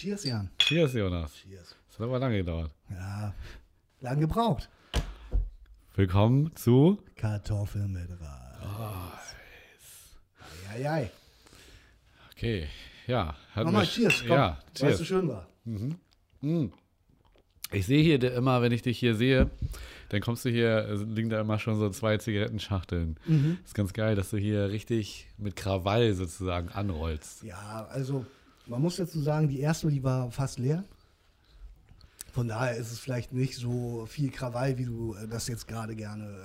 Cheers, Jan. Cheers, Jonas. Cheers. Das hat aber lange gedauert. Ja, lang gebraucht. Willkommen zu Kartoffeln mit Reis. Oh, eieiei. Okay, ja. Nochmal Cheers, komm, ja, weil es so schön war. Mhm. Mhm. Ich sehe hier immer, wenn ich dich hier sehe, dann kommst du hier, liegen da immer schon so 2 Zigarettenschachteln. Mhm. Ist ganz geil, dass du hier richtig mit Krawall sozusagen anrollst. Ja, also man muss dazu sagen, die erste, die war fast leer. Von daher ist es vielleicht nicht so viel Krawall, wie du das jetzt gerade gerne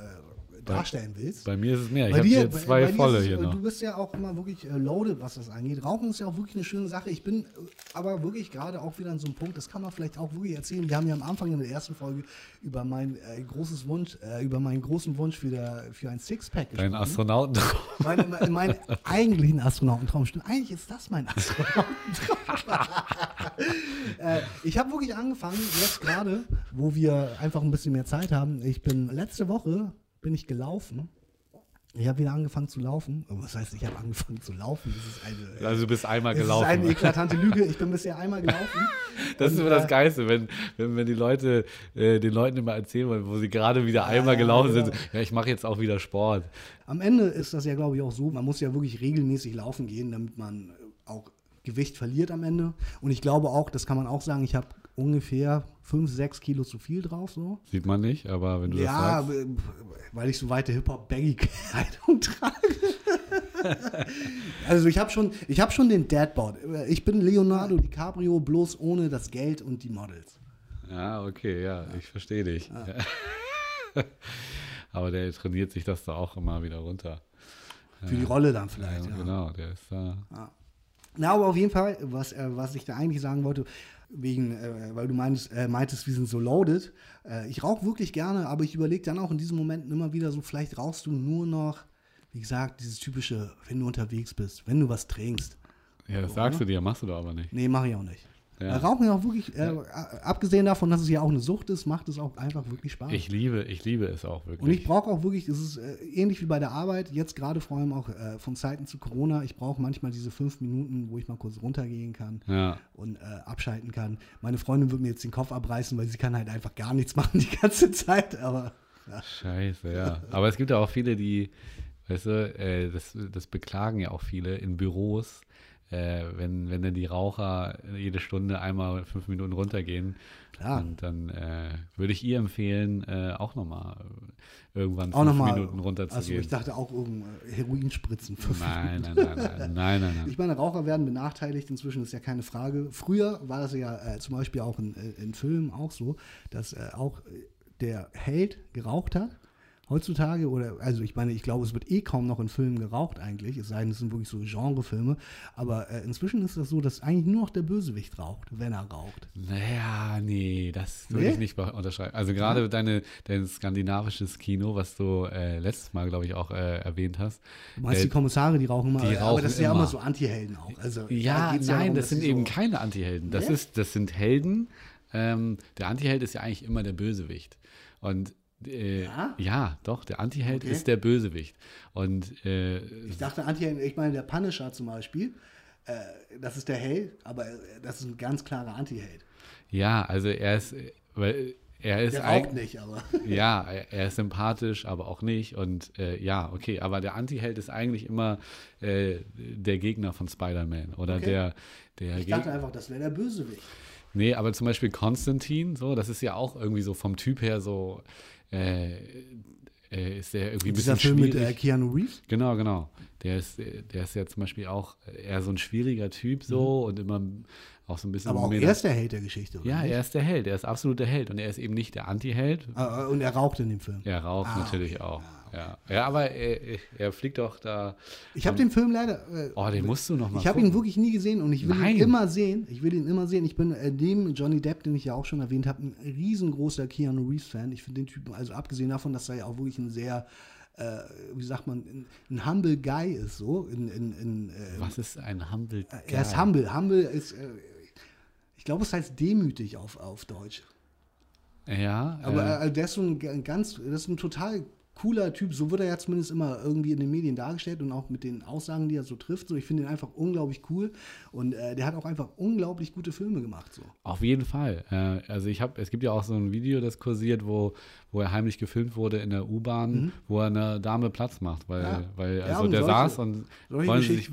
darstellen willst. Bei mir ist es mehr. Ich habe hier 2 volle hier noch. Du bist ja auch immer wirklich loaded, was das angeht. Rauchen ist ja auch wirklich eine schöne Sache. Ich bin aber wirklich gerade auch wieder an so einem Punkt, das kann man vielleicht auch wirklich erzählen. Wir haben ja am Anfang in der ersten Folge über meinen großen Wunsch für ein Sixpack gesprochen. Deinen Astronautentraum. Mein eigentlichen Astronautentraum. Stimmt, eigentlich ist das mein Astronautentraum. Ich habe wirklich angefangen, jetzt gerade, wo wir einfach ein bisschen mehr Zeit haben. Letzte Woche bin ich gelaufen. Ich habe wieder angefangen zu laufen. Was heißt, ich habe angefangen zu laufen? Also du bist einmal gelaufen. Das ist eine eklatante Lüge. Ich bin bisher einmal gelaufen. Das ist immer das Geilste, wenn die Leute den Leuten immer erzählen wollen, wo sie gerade wieder einmal gelaufen sind. Ja, ich mache jetzt auch wieder Sport. Am Ende ist das ja, glaube ich, auch so. Man muss ja wirklich regelmäßig laufen gehen, damit man auch Gewicht verliert am Ende. Und ich glaube auch, das kann man auch sagen, ich habe ungefähr 5-6 Kilo zu viel drauf. So. Sieht man nicht, aber wenn du das sagst. Ja, weil ich so weite Hip-Hop-Baggy-Kleidung trage. Also ich hab schon den Dadbot. Ich bin Leonardo DiCaprio, bloß ohne das Geld und die Models. Ja, okay, ja, ich verstehe dich. Ja. Aber der trainiert sich das da auch immer wieder runter. Für die Rolle dann vielleicht, ja. Genau, der ist da. Ja. Na, aber auf jeden Fall, was ich da eigentlich sagen wollte, weil du meintest, wir sind so loaded. Ich rauche wirklich gerne, aber ich überlege dann auch in diesen Momenten immer wieder so, vielleicht rauchst du nur noch, wie gesagt, dieses typische, wenn du unterwegs bist, wenn du was trinkst. Ja, das sagst du dir, machst du doch aber nicht. Nee, mache ich auch nicht. Ja. Rauchen ja auch wirklich, abgesehen davon, dass es ja auch eine Sucht ist, macht es auch einfach wirklich Spaß. Ich liebe es auch wirklich. Und ich brauche auch wirklich, es ist ähnlich wie bei der Arbeit, jetzt gerade vor allem auch von Zeiten zu Corona, ich brauche manchmal diese 5 Minuten, wo ich mal kurz runtergehen kann und abschalten kann. Meine Freundin wird mir jetzt den Kopf abreißen, weil sie kann halt einfach gar nichts machen die ganze Zeit, aber ja. Scheiße, ja. Aber es gibt ja auch viele, die, weißt du, das beklagen ja auch viele in Büros, wenn dann die Raucher jede Stunde einmal 5 Minuten runtergehen. Klar. Und dann würde ich ihr empfehlen, auch nochmal irgendwann 5 Minuten runterzugehen. Also ich dachte auch Heroinspritzen. Nein. Ich meine, Raucher werden benachteiligt, inzwischen ist ja keine Frage. Früher war das ja zum Beispiel auch in Filmen auch so, dass auch der Held geraucht hat. Heutzutage, ich glaube, es wird kaum noch in Filmen geraucht eigentlich, es sei denn, es sind wirklich so Genrefilme, aber inzwischen ist das so, dass eigentlich nur noch der Bösewicht raucht, wenn er raucht. Naja, nee, das würde ich nicht unterschreiben. Also gerade dein skandinavisches Kino, was du letztes Mal, glaube ich, auch erwähnt hast. Du meinst die Kommissare, die rauchen immer, aber das sind ja immer so Antihelden auch. Also, das sind eben keine Antihelden, das sind Helden, der Antiheld ist ja eigentlich immer der Bösewicht und der Antiheld ist der Bösewicht. Und, ich dachte, Antiheld, ich meine, der Punisher zum Beispiel, das ist der Held, aber das ist ein ganz klarer Antiheld. Ja, also er ist sympathisch, aber auch nicht. Und aber der Antiheld ist eigentlich immer der Gegner von Spider-Man oder der Ich dachte einfach, das wäre der Bösewicht. Nee, aber zum Beispiel Konstantin, so, das ist ja auch irgendwie so vom Typ her so. Ist der irgendwie ein bisschen schwierig. Dieser Film mit Keanu Reeves? Genau. Der ist ja zum Beispiel auch eher so ein schwieriger Typ so und immer auch so ein bisschen. Aber auch er ist der Held der Geschichte, oder? Ja, er ist der Held, er ist absolut der Held und er ist eben nicht der Anti-Held. Und er raucht in dem Film. Er raucht natürlich auch. Ja, aber er fliegt doch da. Ich habe den Film leider. Den musst du noch mal. Ich habe ihn wirklich nie gesehen und ich will ihn immer sehen. Ich bin dem Johnny Depp, den ich ja auch schon erwähnt habe, ein riesengroßer Keanu Reeves-Fan. Ich finde den Typen, also abgesehen davon, dass er ja auch wirklich ein sehr, wie sagt man, ein humble Guy ist so. Was ist ein humble Guy? Er ist humble. Humble ist, ich glaube, es heißt demütig auf Deutsch. Ja. Aber der ist so ein total cooler Typ, so wird er ja zumindest immer irgendwie in den Medien dargestellt und auch mit den Aussagen, die er so trifft. So, ich finde ihn einfach unglaublich cool und der hat auch einfach unglaublich gute Filme gemacht. So. Auf jeden Fall. Also es gibt ja auch so ein Video, das kursiert, wo er heimlich gefilmt wurde in der U-Bahn, wo er eine Dame Platz macht, weil also der saß und wollen sie sich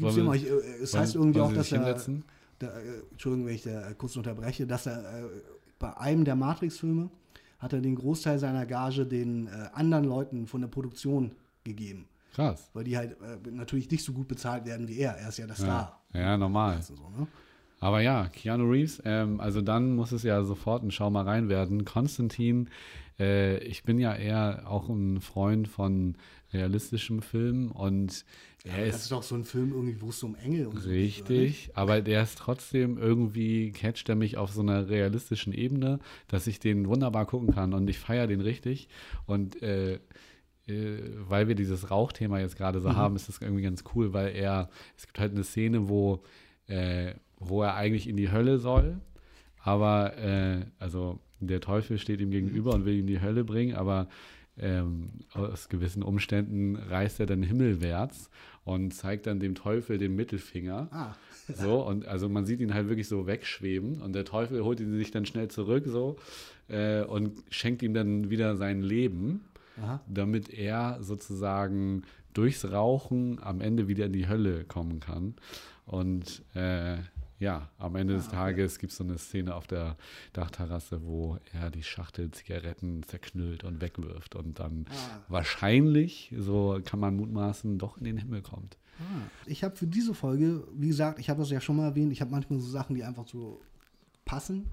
es heißt irgendwie auch, dass er, Entschuldigung, wenn ich da kurz unterbreche, dass er bei einem der Matrix-Filme hat er den Großteil seiner Gage den anderen Leuten von der Produktion gegeben. Krass. Weil die halt natürlich nicht so gut bezahlt werden wie er. Er ist ja der Star. Ja, normal. Also so, ne? Aber ja, Keanu Reeves, also dann muss es ja sofort ein Schau mal rein werden. Konstantin, ich bin ja eher auch ein Freund von realistischem Film und er ist. Das ist doch so ein Film irgendwie, wo es um Engel und so geht. Richtig, aber der ist trotzdem irgendwie, catcht er mich auf so einer realistischen Ebene, dass ich den wunderbar gucken kann und ich feiere den richtig. Und weil wir dieses Rauchthema jetzt gerade so haben, ist das irgendwie ganz cool, weil es gibt halt eine Szene, wo er eigentlich in die Hölle soll, aber also der Teufel steht ihm gegenüber und will ihn in die Hölle bringen, aber aus gewissen Umständen reist er dann himmelwärts und zeigt dann dem Teufel den Mittelfinger. So, und also man sieht ihn halt wirklich so wegschweben und der Teufel holt ihn sich dann schnell zurück so und schenkt ihm dann wieder sein Leben, damit er sozusagen durchs Rauchen am Ende wieder in die Hölle kommen kann. Und am Ende des Tages gibt es so eine Szene auf der Dachterrasse, wo er die Schachtel Zigaretten zerknüllt und wegwirft und dann wahrscheinlich, so kann man mutmaßen, doch in den Himmel kommt. Ich habe für diese Folge, wie gesagt, ich habe das ja schon mal erwähnt, ich habe manchmal so Sachen, die einfach so passen,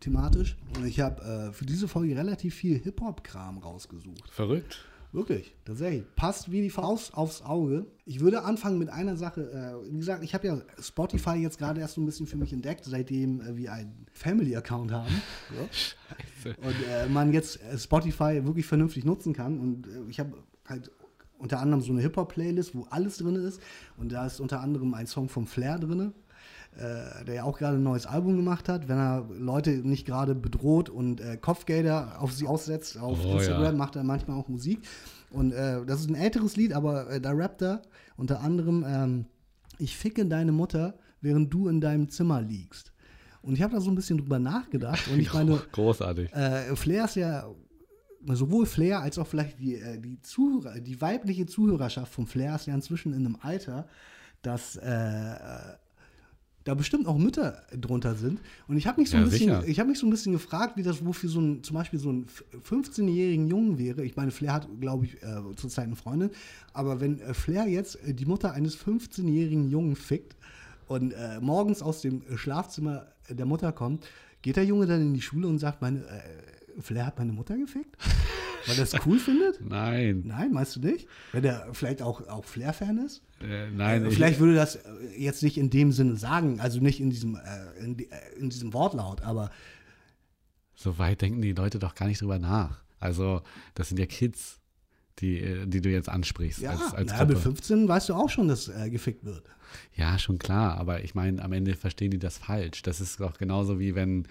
thematisch. Und ich habe für diese Folge relativ viel Hip-Hop-Kram rausgesucht. Verrückt. Wirklich, tatsächlich. Passt wie die Faust aufs Auge. Ich würde anfangen mit einer Sache. Wie gesagt, ich habe ja Spotify jetzt gerade erst so ein bisschen für mich entdeckt, seitdem wir einen Family-Account haben. So. Scheiße. Und man jetzt Spotify wirklich vernünftig nutzen kann. Und ich habe halt unter anderem so eine Hip-Hop-Playlist, wo alles drin ist. Und da ist unter anderem ein Song von Flair drin, der ja auch gerade ein neues Album gemacht hat. Wenn er Leute nicht gerade bedroht und Kopfgelder auf sie aussetzt, auf Instagram, macht er manchmal auch Musik. Und das ist ein älteres Lied, aber da rappt er unter anderem ich ficke deine Mutter, während du in deinem Zimmer liegst. Und ich habe da so ein bisschen drüber nachgedacht. Und ich meine, großartig. Flair ist ja, sowohl Flair als auch vielleicht die weibliche Zuhörerschaft von Flair ist ja inzwischen in einem Alter, dass da bestimmt auch Mütter drunter sind. Und ich habe mich, so ein bisschen gefragt, wie das wofür so ein, zum Beispiel so ein 15-jährigen Jungen wäre. Ich meine, Flair hat, glaube ich, zurzeit eine Freundin. Aber wenn Flair jetzt die Mutter eines 15-jährigen Jungen fickt und morgens aus dem Schlafzimmer der Mutter kommt, geht der Junge dann in die Schule und sagt, Flair hat meine Mutter gefickt? Weil er es cool findet? Nein. Nein, meinst du nicht? Wenn er vielleicht auch Flair-Fan ist? Nein. Vielleicht würde das jetzt nicht in dem Sinne sagen, also nicht in diesem, in diesem Wortlaut, aber so weit denken die Leute doch gar nicht drüber nach. Also das sind ja Kids, die du jetzt ansprichst. Ja, mit 15 weißt du auch schon, dass gefickt wird. Ja, schon klar, aber ich meine, am Ende verstehen die das falsch. Das ist doch genauso wie wenn,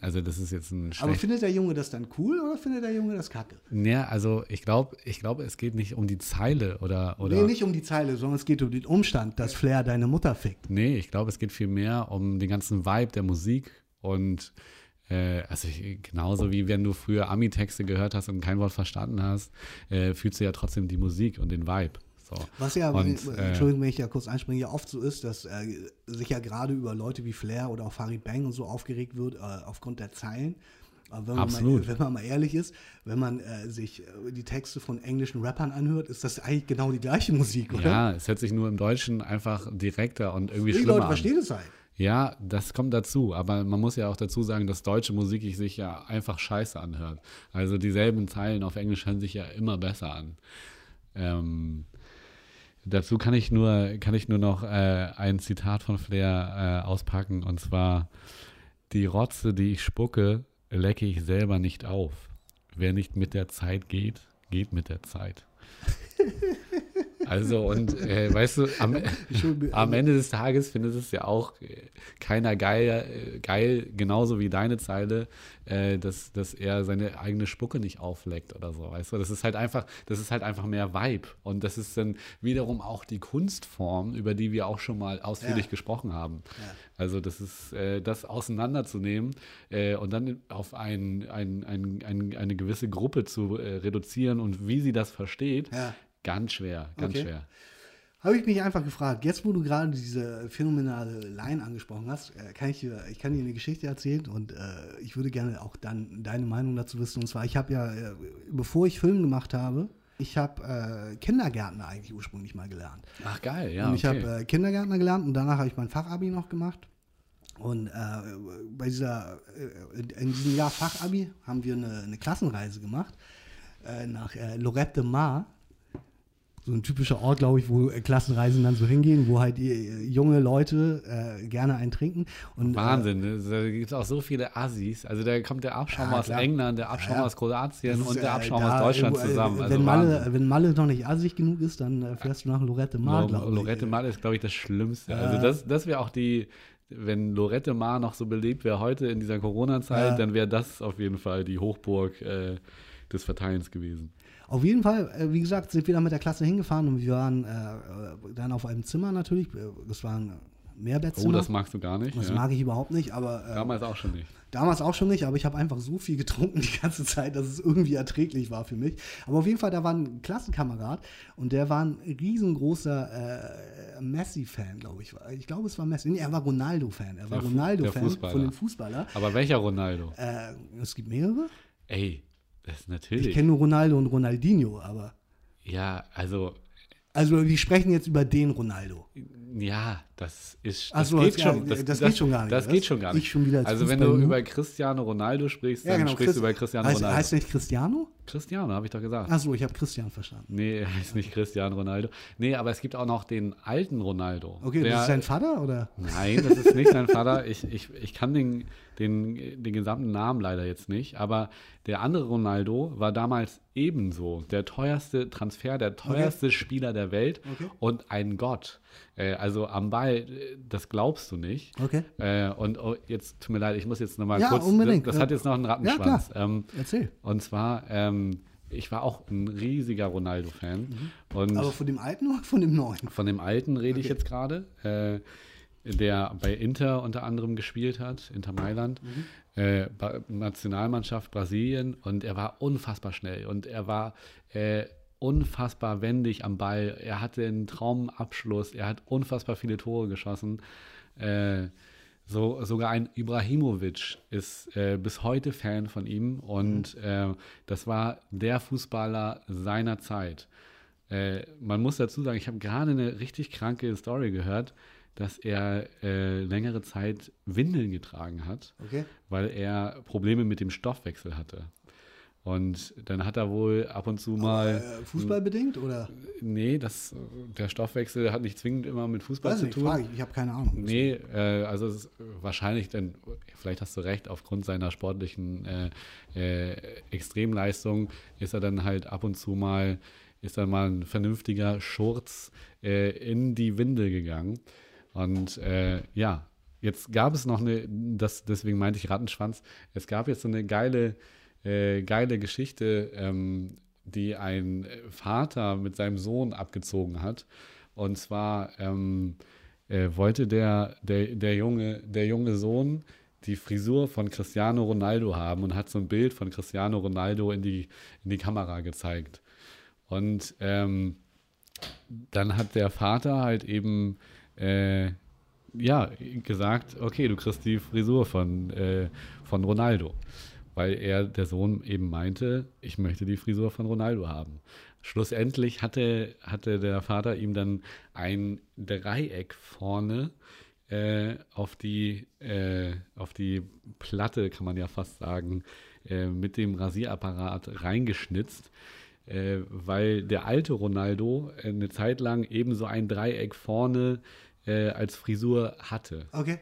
also das ist jetzt ein Aber findet der Junge das dann cool oder findet der Junge das kacke? Naja, also ich glaube, es geht nicht um die Zeile oder. Nee, nicht um die Zeile, sondern es geht um den Umstand, dass Flair deine Mutter fickt. Nee, ich glaube, es geht vielmehr um den ganzen Vibe der Musik und genauso wie wenn du früher Ami-Texte gehört hast und kein Wort verstanden hast, fühlst du ja trotzdem die Musik und den Vibe. So. Was ja, Entschuldigung, wenn ich ja kurz einspringe, ja oft so ist, dass sich ja gerade über Leute wie Flair oder auch Farid Bang und so aufgeregt wird, aufgrund der Zeilen. Aber wenn man mal ehrlich ist, wenn man sich die Texte von englischen Rappern anhört, ist das eigentlich genau die gleiche Musik, oder? Ja, es hört sich nur im Deutschen einfach direkter und irgendwie schlimmer an. Die Leute verstehen es halt. Ja, das kommt dazu, aber man muss ja auch dazu sagen, dass deutsche Musik sich ja einfach scheiße anhört. Also dieselben Zeilen auf Englisch hören sich ja immer besser an. Dazu kann ich nur noch ein Zitat von Flair auspacken, und zwar: Die Rotze, die ich spucke, lecke ich selber nicht auf. Wer nicht mit der Zeit geht, geht mit der Zeit. Also und weißt du, am Ende des Tages findet es ja auch keiner geil, genauso wie deine Zeile, dass er seine eigene Spucke nicht aufleckt oder so, weißt du. Das ist halt einfach mehr Vibe. Und das ist dann wiederum auch die Kunstform, über die wir auch schon mal ausführlich gesprochen haben. Ja. Also das ist, das auseinanderzunehmen und dann auf eine gewisse Gruppe zu reduzieren und wie sie das versteht, ganz schwer. Habe ich mich einfach gefragt, jetzt wo du gerade diese phänomenale Line angesprochen hast, kann ich dir eine Geschichte erzählen und ich würde gerne auch dann deine Meinung dazu wissen. Und zwar, ich habe ja, bevor ich Film gemacht habe, ich habe Kindergärtner eigentlich ursprünglich mal gelernt. Ach geil, ja. Und ich habe Kindergärtner gelernt und danach habe ich mein Fachabi noch gemacht. Und bei dieser in diesem Jahr Fachabi haben wir eine Klassenreise gemacht nach Lloret de Mar. So ein typischer Ort, glaube ich, wo Klassenreisen dann so hingehen, wo halt junge Leute gerne einen trinken. Und, Wahnsinn, da gibt es auch so viele Assis. Also da kommt der Abschaum aus England, der Abschaum aus Kroatien und der Abschaum aus Deutschland zusammen. Also wenn Malle noch nicht assig genug ist, dann fährst du nach Lloret de Mar, glaube ich. Lloret de Mar ist, glaube ich, das Schlimmste. Also das wäre auch die... Wenn Lloret de Mar noch so belebt wäre heute in dieser Corona-Zeit, dann wäre das auf jeden Fall die Hochburg des Verteilens gewesen. Auf jeden Fall, wie gesagt, sind wir dann mit der Klasse hingefahren und wir waren dann auf einem Zimmer natürlich. Das war ein Mehrbettzimmer. Oh, das magst du gar nicht. Das mag ich überhaupt nicht, aber... Damals auch schon nicht, aber ich habe einfach so viel getrunken die ganze Zeit, dass es irgendwie erträglich war für mich. Aber auf jeden Fall, da war ein Klassenkamerad und der war ein riesengroßer Messi-Fan, glaube ich. Ich glaube, es war Messi. Nee, er war Ronaldo-Fan. Er war Ronaldo-Fan von dem Fußballer. Aber welcher Ronaldo? Es gibt mehrere. Ey, das ist natürlich... Ich kenne nur Ronaldo und Ronaldinho, aber... Ja, also... Also wir sprechen jetzt über den Ronaldo. Ja, das geht schon gar nicht. Also wenn du über Cristiano Ronaldo sprichst, dann sprichst du über Cristiano Ronaldo. Heißt nicht Cristiano? Cristiano, habe ich doch gesagt. Achso, ich habe Christian verstanden. Nee, er heißt nicht Cristiano Ronaldo. Nee, aber es gibt auch noch den alten Ronaldo. Okay, das ist sein Vater, oder? Nein, das ist nicht sein Vater. Ich kann den gesamten Namen leider jetzt nicht, aber der andere Ronaldo war damals ebenso der teuerste Transfer, der teuerste Spieler der Welt und ein Gott. Also am Ball, das glaubst du nicht. Okay. Und jetzt, tut mir leid, ich muss jetzt nochmal kurz, unbedingt. Das hat jetzt noch einen Rattenschwanz. Ja, erzähl. Und zwar, ich war auch ein riesiger Ronaldo-Fan. Mhm. Aber von dem Alten oder von dem Neuen? Von dem Alten rede ich jetzt gerade. Der bei Inter unter anderem gespielt hat, Inter Mailand, Nationalmannschaft Brasilien, und er war unfassbar schnell und er war unfassbar wendig am Ball, er hatte einen Traumabschluss, er hat unfassbar viele Tore geschossen, sogar ein Ibrahimović ist bis heute Fan von ihm und das war der Fußballer seiner Zeit. Man muss dazu sagen, ich habe gerade eine richtig kranke Story gehört, dass er längere Zeit Windeln getragen hat, weil er Probleme mit dem Stoffwechsel hatte. Und dann hat er wohl ab und zu mal... fußballbedingt, oder? Nee, der Stoffwechsel hat nicht zwingend immer mit Fußball zu tun. Ich habe keine Ahnung. Nee, also es ist wahrscheinlich, denn vielleicht hast du recht, aufgrund seiner sportlichen Extremleistung ist er dann halt ab und zu mal, ist dann mal ein vernünftiger Schurz in die Windel gegangen. Und jetzt gab es noch deswegen meinte ich Rattenschwanz, es gab jetzt so eine geile Geschichte, die ein Vater mit seinem Sohn abgezogen hat. Und zwar wollte der junge Sohn die Frisur von Cristiano Ronaldo haben und hat so ein Bild von Cristiano Ronaldo in die Kamera gezeigt. Und dann hat der Vater halt eben gesagt, okay, du kriegst die Frisur von Ronaldo, weil der Sohn eben meinte, ich möchte die Frisur von Ronaldo haben. Schlussendlich hatte der Vater ihm dann ein Dreieck vorne auf die Platte, kann man ja fast sagen, mit dem Rasierapparat reingeschnitzt, weil der alte Ronaldo eine Zeit lang eben so ein Dreieck vorne als Frisur hatte. Okay.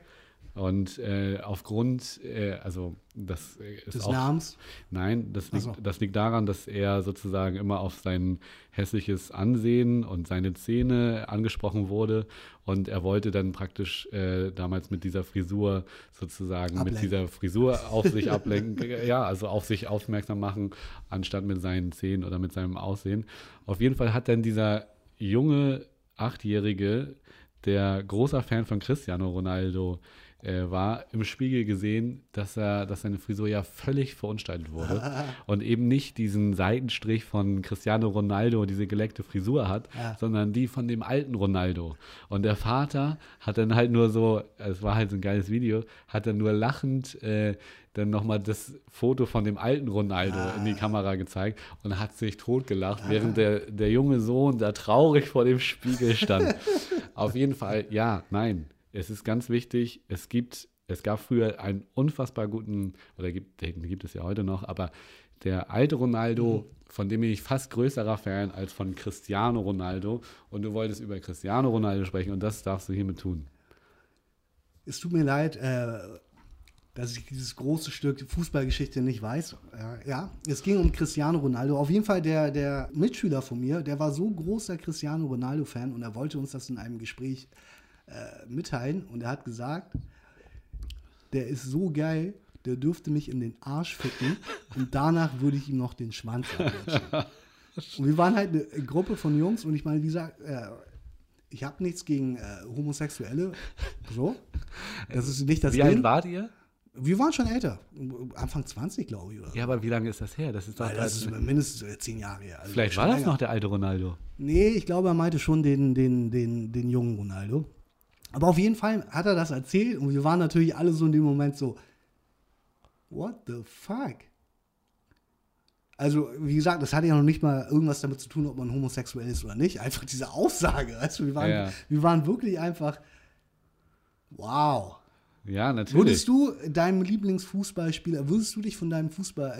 Und aufgrund, also das ist des auch, Namens? Nein, das liegt daran, dass er sozusagen immer auf sein hässliches Ansehen und seine Zähne angesprochen wurde. Und er wollte dann praktisch damals mit dieser Frisur sozusagen ablenken. Mit dieser Frisur auf sich ablenken, ja, also auf sich aufmerksam machen, anstatt mit seinen Zähnen oder mit seinem Aussehen. Auf jeden Fall hat dann dieser junge Achtjährige, der großer Fan von Cristiano Ronaldo war, im Spiegel gesehen, dass seine Frisur ja völlig verunstaltet wurde und eben nicht diesen Seitenstrich von Cristiano Ronaldo, diese geleckte Frisur hat, sondern die von dem alten Ronaldo. Und der Vater hat dann halt nur so, es war halt so ein geiles Video, hat dann nur lachend dann nochmal das Foto von dem alten Ronaldo in die Kamera gezeigt und hat sich totgelacht, während der junge Sohn da traurig vor dem Spiegel stand. Auf jeden Fall, ja, nein. Es ist ganz wichtig, es gab früher einen unfassbar guten, oder gibt es ja heute noch, aber der alte Ronaldo, von dem bin ich fast größerer Fan als von Cristiano Ronaldo. Und du wolltest über Cristiano Ronaldo sprechen und das darfst du hiermit tun. Es tut mir leid, dass ich dieses große Stück Fußballgeschichte nicht weiß. Ja, es ging um Cristiano Ronaldo. Auf jeden Fall der Mitschüler von mir, der war so großer Cristiano Ronaldo-Fan und er wollte uns das in einem Gespräch mitteilen und er hat gesagt, der ist so geil, der dürfte mich in den Arsch ficken und danach würde ich ihm noch den Schwanz abwischen. Und wir waren halt eine Gruppe von Jungs und ich meine, wie gesagt, ich habe nichts gegen Homosexuelle, so. Das ist nicht das Ding. Wie alt wart ihr? Wir waren schon älter, Anfang 20, glaube ich. Oder? Ja, aber wie lange ist das her? Das ist, doch das ist mindestens 10 Jahre her. Also vielleicht war das noch der alte Ronaldo. Nee, ich glaube, er meinte schon den jungen Ronaldo. Aber auf jeden Fall hat er das erzählt und wir waren natürlich alle so in dem Moment so, what the fuck? Also, wie gesagt, das hatte ja noch nicht mal irgendwas damit zu tun, ob man homosexuell ist oder nicht. Einfach diese Aussage. Also, wir waren wirklich einfach, wow. Ja, natürlich. Würdest du dich von deinem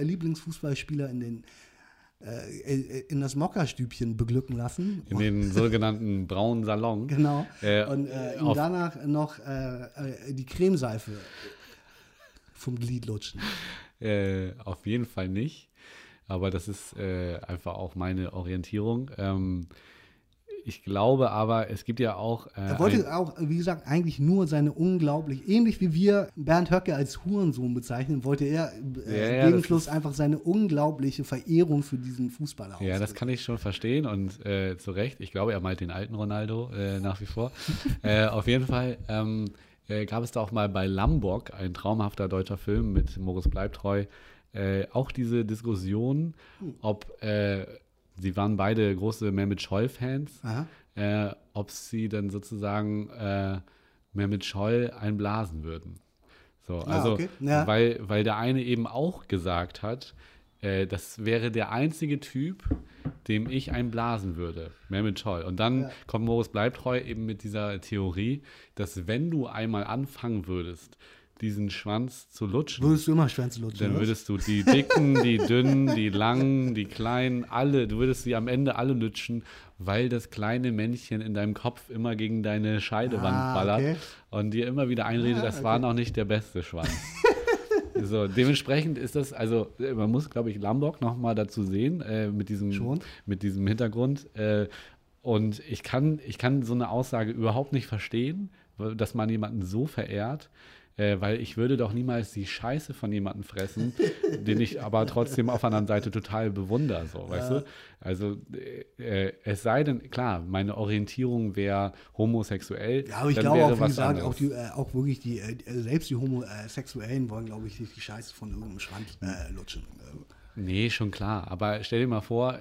Lieblingsfußballspieler in das Mockerstübchen beglücken lassen? In den sogenannten braunen Salon. Genau. Und danach noch die Cremeseife vom Glied lutschen. Auf jeden Fall nicht. Aber das ist einfach auch meine Orientierung. Ich glaube aber, es gibt ja auch... er wollte auch, wie gesagt, eigentlich nur seine unglaublich... Ähnlich wie wir Bernd Höcke als Hurensohn bezeichnen, wollte er im Gegenschluss einfach seine unglaubliche Verehrung für diesen Fußballer ausdrücken. Ja, das kann ich schon verstehen und zu Recht. Ich glaube, er meint den alten Ronaldo nach wie vor. Auf jeden Fall gab es da auch mal bei Lammbock, ein traumhafter deutscher Film mit Moritz Bleibtreu, auch diese Diskussion, ob... sie waren beide große Mehmet Scholl-Fans, ob sie dann sozusagen Mehmet Scholl einblasen würden. So, also, okay. Ja. Weil der eine eben auch gesagt hat, das wäre der einzige Typ, dem ich einblasen würde, Mehmet Scholl. Und dann kommt Moritz Bleibtreu eben mit dieser Theorie, dass wenn du einmal anfangen würdest, diesen Schwanz zu lutschen. Würdest du immer Schwanz lutschen? Dann würdest du die dicken, die dünnen, die langen, die kleinen, alle, du würdest sie am Ende alle lutschen, weil das kleine Männchen in deinem Kopf immer gegen deine Scheidewand ballert und dir immer wieder einredet, das war noch nicht der beste Schwanz. So, dementsprechend ist das, also man muss, glaube ich, Lammbock nochmal dazu sehen, mit diesem Hintergrund. Und ich kann so eine Aussage überhaupt nicht verstehen, dass man jemanden so verehrt, weil ich würde doch niemals die Scheiße von jemandem fressen, den ich aber trotzdem auf der anderen Seite total bewundere, so, weißt du? Also, es sei denn, klar, meine Orientierung wäre homosexuell. Ja, aber ich glaube auch, wie gesagt, selbst die Homosexuellen wollen, glaube ich, nicht die Scheiße von irgendeinem Schwanz lutschen. Nee, schon klar. Aber stell dir mal vor,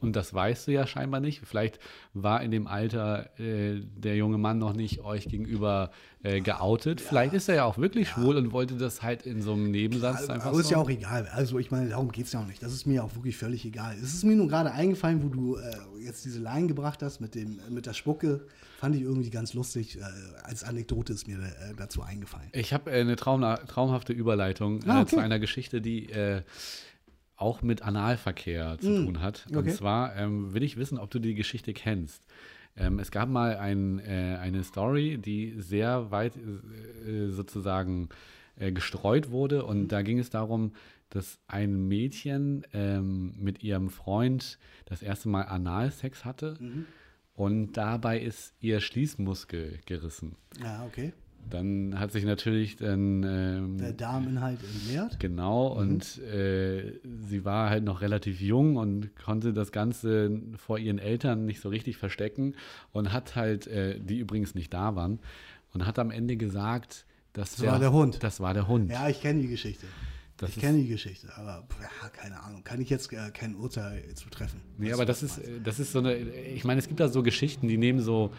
und das weißt du ja scheinbar nicht, vielleicht war in dem Alter der junge Mann noch nicht euch gegenüber geoutet. Ja. Vielleicht ist er ja auch wirklich schwul und wollte das halt in so einem Nebensatz einfach so. Aber ist ja auch egal. Also ich meine, darum geht es ja auch nicht. Das ist mir auch wirklich völlig egal. Es ist mir nur gerade eingefallen, wo du jetzt diese Line gebracht hast mit der Spucke. Fand ich irgendwie ganz lustig. Als Anekdote ist mir dazu eingefallen. Ich habe eine traumhafte Überleitung zu einer Geschichte, die... auch mit Analverkehr zu tun hat. Und zwar will ich wissen, ob du die Geschichte kennst. Es gab mal eine Story, die sehr weit sozusagen gestreut wurde. Und da ging es darum, dass ein Mädchen mit ihrem Freund das erste Mal Analsex hatte. Mhm. Und dabei ist ihr Schließmuskel gerissen. Ah, okay. Dann hat sich natürlich dann... der Darminhalt entleert. Genau, und sie war halt noch relativ jung und konnte das Ganze vor ihren Eltern nicht so richtig verstecken und hat halt, die übrigens nicht da waren, und hat am Ende gesagt, dass das war der Hund. Das war der Hund. Ja, ich kenne die Geschichte. Aber keine Ahnung, kann ich jetzt kein Urteil zu treffen. Nee, aber das ist so eine, ich meine, es gibt da so Geschichten, die nehmen so,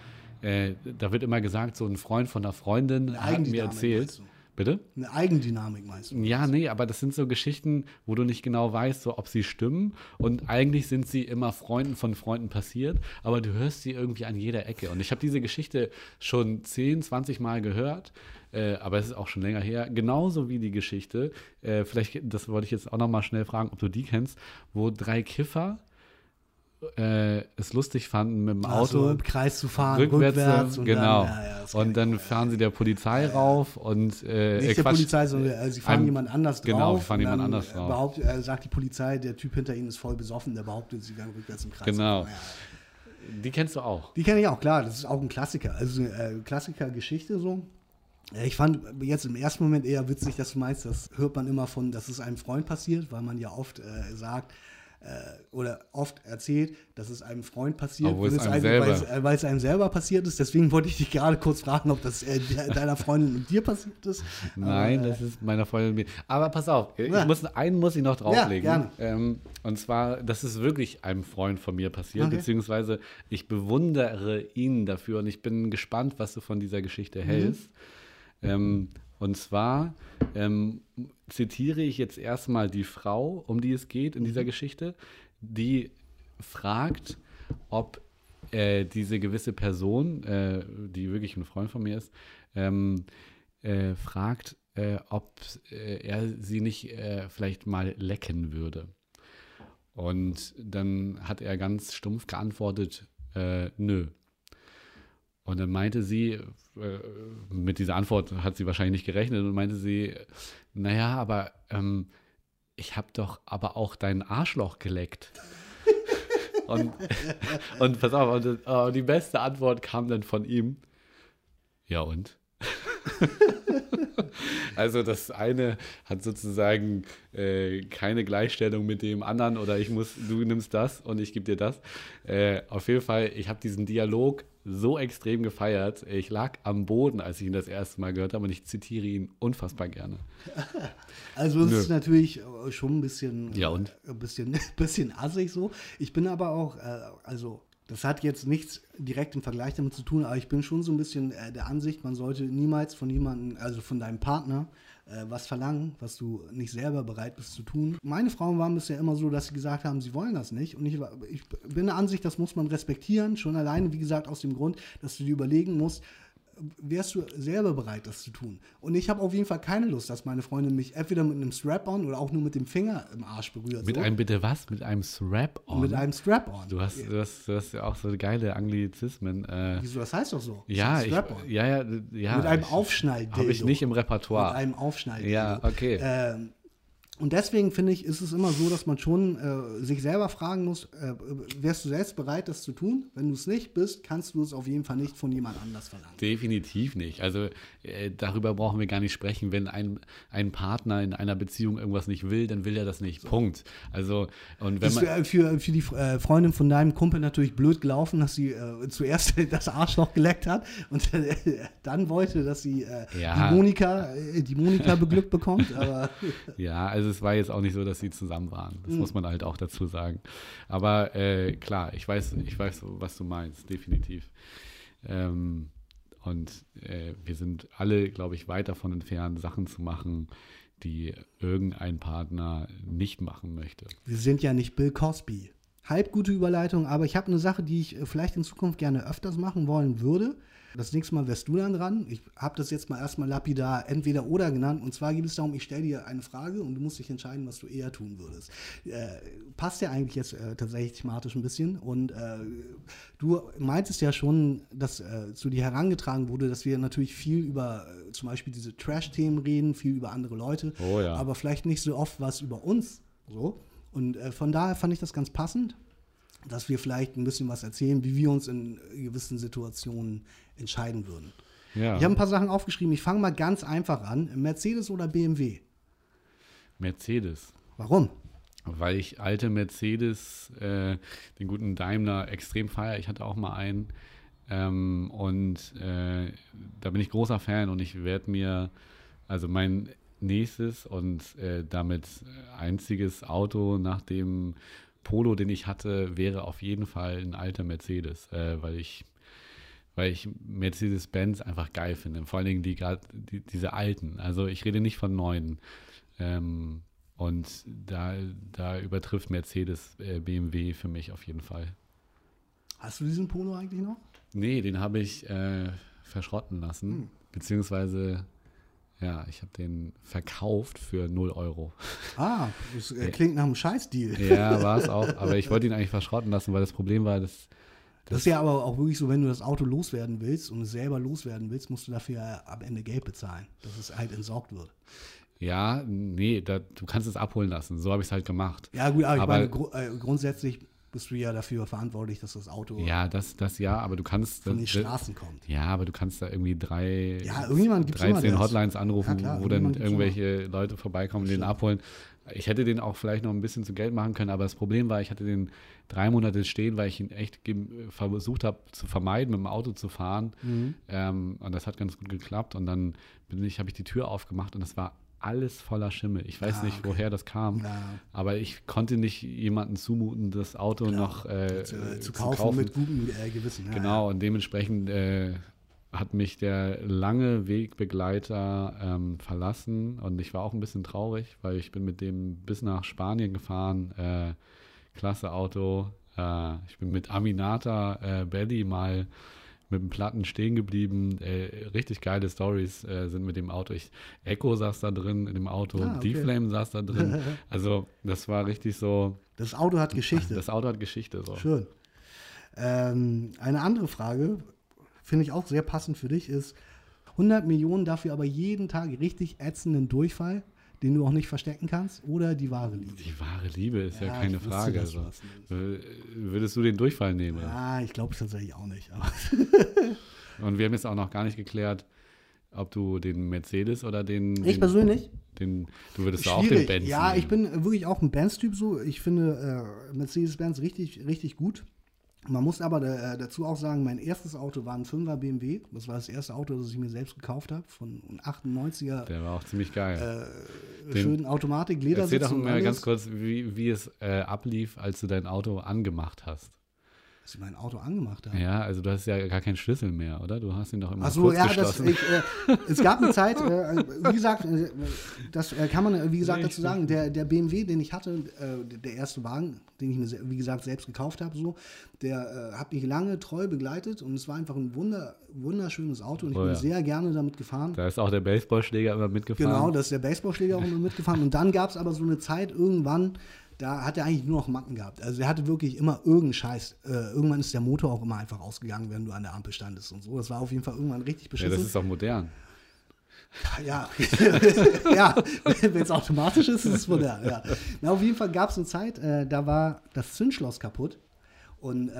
da wird immer gesagt, so ein Freund von einer Freundin hat mir erzählt. Bitte? Eine Eigendynamik meinst du? Ja, nee, aber das sind so Geschichten, wo du nicht genau weißt, so, ob sie stimmen. Und eigentlich sind sie immer Freunden von Freunden passiert, aber du hörst sie irgendwie an jeder Ecke. Und ich habe diese Geschichte schon 10, 20 Mal gehört, aber es ist auch schon länger her. Genauso wie die Geschichte, vielleicht, das wollte ich jetzt auch nochmal schnell fragen, ob du die kennst, wo 3 Kiffer es lustig fanden, mit dem Auto im Kreis zu fahren, rückwärts und genau. dann fahren sie der Polizei rauf und nicht der Polizei, sondern sie fahren jemand anders drauf. Genau, sie fahren jemand anders drauf. Sagt die Polizei, der Typ hinter ihnen ist voll besoffen, der behauptet, sie wären rückwärts im Kreis. Genau. Die kennst du auch? Die kenne ich auch, klar. Das ist auch ein Klassiker. Also eine Klassiker-Geschichte so. Ich fand jetzt im ersten Moment eher witzig, dass du meinst, das hört man immer von, dass es einem Freund passiert, weil man ja oft sagt, oder oft erzählt, dass es einem Freund passiert, weil es einem selber passiert ist. Deswegen wollte ich dich gerade kurz fragen, ob das deiner Freundin und dir passiert ist. Nein, das ist meiner Freundin und mir. Aber pass auf, einen muss ich noch drauflegen. Ja, gerne. Und zwar, das ist wirklich einem Freund von mir passiert, okay. Beziehungsweise ich bewundere ihn dafür und ich bin gespannt, was du von dieser Geschichte hältst. Und zwar zitiere ich jetzt erstmal die Frau, um die es geht in dieser Geschichte, die fragt, ob diese gewisse Person, die wirklich ein Freund von mir ist, fragt, ob er sie nicht vielleicht mal lecken würde. Und dann hat er ganz stumpf geantwortet, nö. Und dann meinte sie, mit dieser Antwort hat sie wahrscheinlich nicht gerechnet, und meinte sie, naja, aber ich habe doch aber auch dein Arschloch geleckt. und pass auf, und die beste Antwort kam dann von ihm. Ja und? Also das eine hat sozusagen keine Gleichstellung mit dem anderen, oder du nimmst das und ich gebe dir das. Auf jeden Fall, ich habe diesen Dialog so extrem gefeiert. Ich lag am Boden, als ich ihn das erste Mal gehört habe, und ich zitiere ihn unfassbar gerne. Also es ist natürlich schon ein bisschen, ja, und? Ein bisschen assig so. Ich bin aber auch, das hat jetzt nichts direkt im Vergleich damit zu tun, aber ich bin schon so ein bisschen der Ansicht, man sollte niemals von jemandem, also von deinem Partner, was verlangen, was du nicht selber bereit bist zu tun. Meine Frauen waren bisher immer so, dass sie gesagt haben, sie wollen das nicht. Und ich bin der Ansicht, das muss man respektieren, schon alleine, wie gesagt, aus dem Grund, dass du dir überlegen musst, wärst du selber bereit, das zu tun? Und ich habe auf jeden Fall keine Lust, dass meine Freundin mich entweder mit einem Strap-On oder auch nur mit dem Finger im Arsch berührt. Mit so. Einem bitte was? Mit einem Strap-On? Mit einem Strap-On. Du hast ja auch so geile Anglizismen. Wieso? Das heißt doch so. Ja, Strap-On. Ja. Mit einem Aufschneid-Dildo. Habe ich nicht im Repertoire. Mit einem Aufschneid-Dildo. Ja, okay. Und deswegen, finde ich, ist es immer so, dass man schon sich selber fragen muss, wärst du selbst bereit, das zu tun? Wenn du es nicht bist, kannst du es auf jeden Fall nicht von jemand anders verlangen. Definitiv nicht. Also darüber brauchen wir gar nicht sprechen. Wenn ein Partner in einer Beziehung irgendwas nicht will, dann will er das nicht. So. Punkt. Also, und wenn man für die Freundin von deinem Kumpel natürlich blöd gelaufen, dass sie zuerst das Arschloch geleckt hat und dann wollte, dass sie die Monika beglückt bekommt. Aber ja, also es war jetzt auch nicht so, dass sie zusammen waren. Das muss man halt auch dazu sagen. Aber klar, ich weiß, was du meinst, definitiv. Und wir sind alle, glaube ich, weit davon entfernt, Sachen zu machen, die irgendein Partner nicht machen möchte. Wir sind ja nicht Bill Cosby. halb gute Überleitung, aber ich habe eine Sache, die ich vielleicht in Zukunft gerne öfters machen wollen würde. Das nächste Mal wärst du dann dran. Ich habe das jetzt mal erstmal lapidar entweder oder genannt. Und zwar geht es darum, ich stelle dir eine Frage und du musst dich entscheiden, was du eher tun würdest. Passt ja eigentlich jetzt tatsächlich thematisch ein bisschen. Und du meintest ja schon, dass zu dir herangetragen wurde, dass wir natürlich viel über zum Beispiel diese Trash-Themen reden, viel über andere Leute, oh ja, aber vielleicht nicht so oft was über uns. So. Und von daher fand ich das ganz passend, dass wir vielleicht ein bisschen was erzählen, wie wir uns in gewissen Situationen entscheiden würden. Ja. Ich habe ein paar Sachen aufgeschrieben. Ich fange mal ganz einfach an. Mercedes oder BMW? Mercedes. Warum? Weil ich alte Mercedes, den guten Daimler, extrem feiere. Ich hatte auch mal einen. Da bin ich großer Fan und ich werde mir, also mein nächstes und damit einziges Auto nach dem Polo, den ich hatte, wäre auf jeden Fall ein alter Mercedes, weil ich Mercedes-Benz einfach geil finde. Vor allen Dingen diese alten. Also ich rede nicht von neuen. Und da übertrifft Mercedes BMW für mich auf jeden Fall. Hast du diesen Polo eigentlich noch? Nee, den habe ich verschrotten lassen. Beziehungsweise... Ja, ich habe den verkauft für 0 Euro. Ah, das klingt nach einem Scheißdeal. Ja, war es auch. Aber ich wollte ihn eigentlich verschrotten lassen, weil das Problem war, dass... Das ist ja aber auch wirklich so, wenn du das Auto loswerden willst und es selber loswerden willst, musst du dafür am Ende Geld bezahlen, dass es halt entsorgt wird. Ja, nee, du kannst es abholen lassen. So habe ich es halt gemacht. Ja gut, aber ich meine, grundsätzlich... bist du ja dafür verantwortlich, dass das Auto aber du kannst von den Straßen kommt. Ja, aber du kannst da irgendwie 13 Hotlines anrufen, wo dann irgendwelche Leute vorbeikommen und den abholen. Ich hätte den auch vielleicht noch ein bisschen zu Geld machen können, aber das Problem war, ich hatte den 3 Monate stehen, weil ich ihn echt versucht habe zu vermeiden, mit dem Auto zu fahren. Und das hat ganz gut geklappt. Und dann habe ich die Tür aufgemacht und das war alles voller Schimmel. Ich weiß nicht, woher das kam, aber ich konnte nicht jemandem zumuten, das Auto noch zu kaufen. Mit gutem Gewissen. Ja, genau, und dementsprechend hat mich der lange Wegbegleiter verlassen und ich war auch ein bisschen traurig, weil ich bin mit dem bis nach Spanien gefahren. Klasse Auto. Ich bin mit Aminata Belly mal mit dem Platten stehen geblieben. Richtig geile Stories sind mit dem Auto. Eko saß da drin in dem Auto, D-Flame saß da drin. Also das war richtig so. Das Auto hat Geschichte. Das Auto hat Geschichte. So. Schön. Eine andere Frage, finde ich auch sehr passend für dich, ist 100 Millionen dafür aber jeden Tag richtig ätzenden Durchfall, den du auch nicht verstecken kannst, oder die wahre Liebe? Die wahre Liebe ist ja keine Frage. Würdest du den Durchfall nehmen? Ja, ich glaube tatsächlich auch nicht. Und wir haben jetzt auch noch gar nicht geklärt, ob du den Mercedes oder den... Ich persönlich? Du würdest auch den Benz nehmen. Ich bin wirklich auch ein Benz-Typ so. Ich finde Mercedes-Benz richtig, richtig gut. Man muss aber dazu auch sagen, mein erstes Auto war ein 5er BMW. Das war das erste Auto, das ich mir selbst gekauft habe, von 98er. Der war auch ziemlich geil. Schönen Automatik, Ledersitz. Erzähl doch mal ganz kurz, wie es ablief, als du dein Auto angemacht hast. Dass ich mein Auto angemacht habe? Ja, also du hast ja gar keinen Schlüssel mehr, oder? Du hast ihn doch immer kurzgeschlossen. Es gab eine Zeit, wie gesagt, das kann man, wie gesagt, dazu sagen, der BMW, den ich hatte, der erste Wagen, den ich mir, wie gesagt, selbst gekauft habe, so, der hat mich lange treu begleitet und es war einfach ein wunderschönes Auto und ich bin sehr gerne damit gefahren. Da ist auch der Baseballschläger immer mitgefahren. Genau, da ist der Baseballschläger auch immer mitgefahren und dann gab es aber so eine Zeit irgendwann, da hat er eigentlich nur noch Macken gehabt. Also er hatte wirklich immer irgendeinen Scheiß. Irgendwann ist der Motor auch immer einfach ausgegangen, wenn du an der Ampel standest und so. Das war auf jeden Fall irgendwann richtig beschissen. Ja, das ist auch modern. Ja, ja, wenn es automatisch ist, ist es modern. Ja. Na, auf jeden Fall gab es eine Zeit, da war das Zündschloss kaputt. Und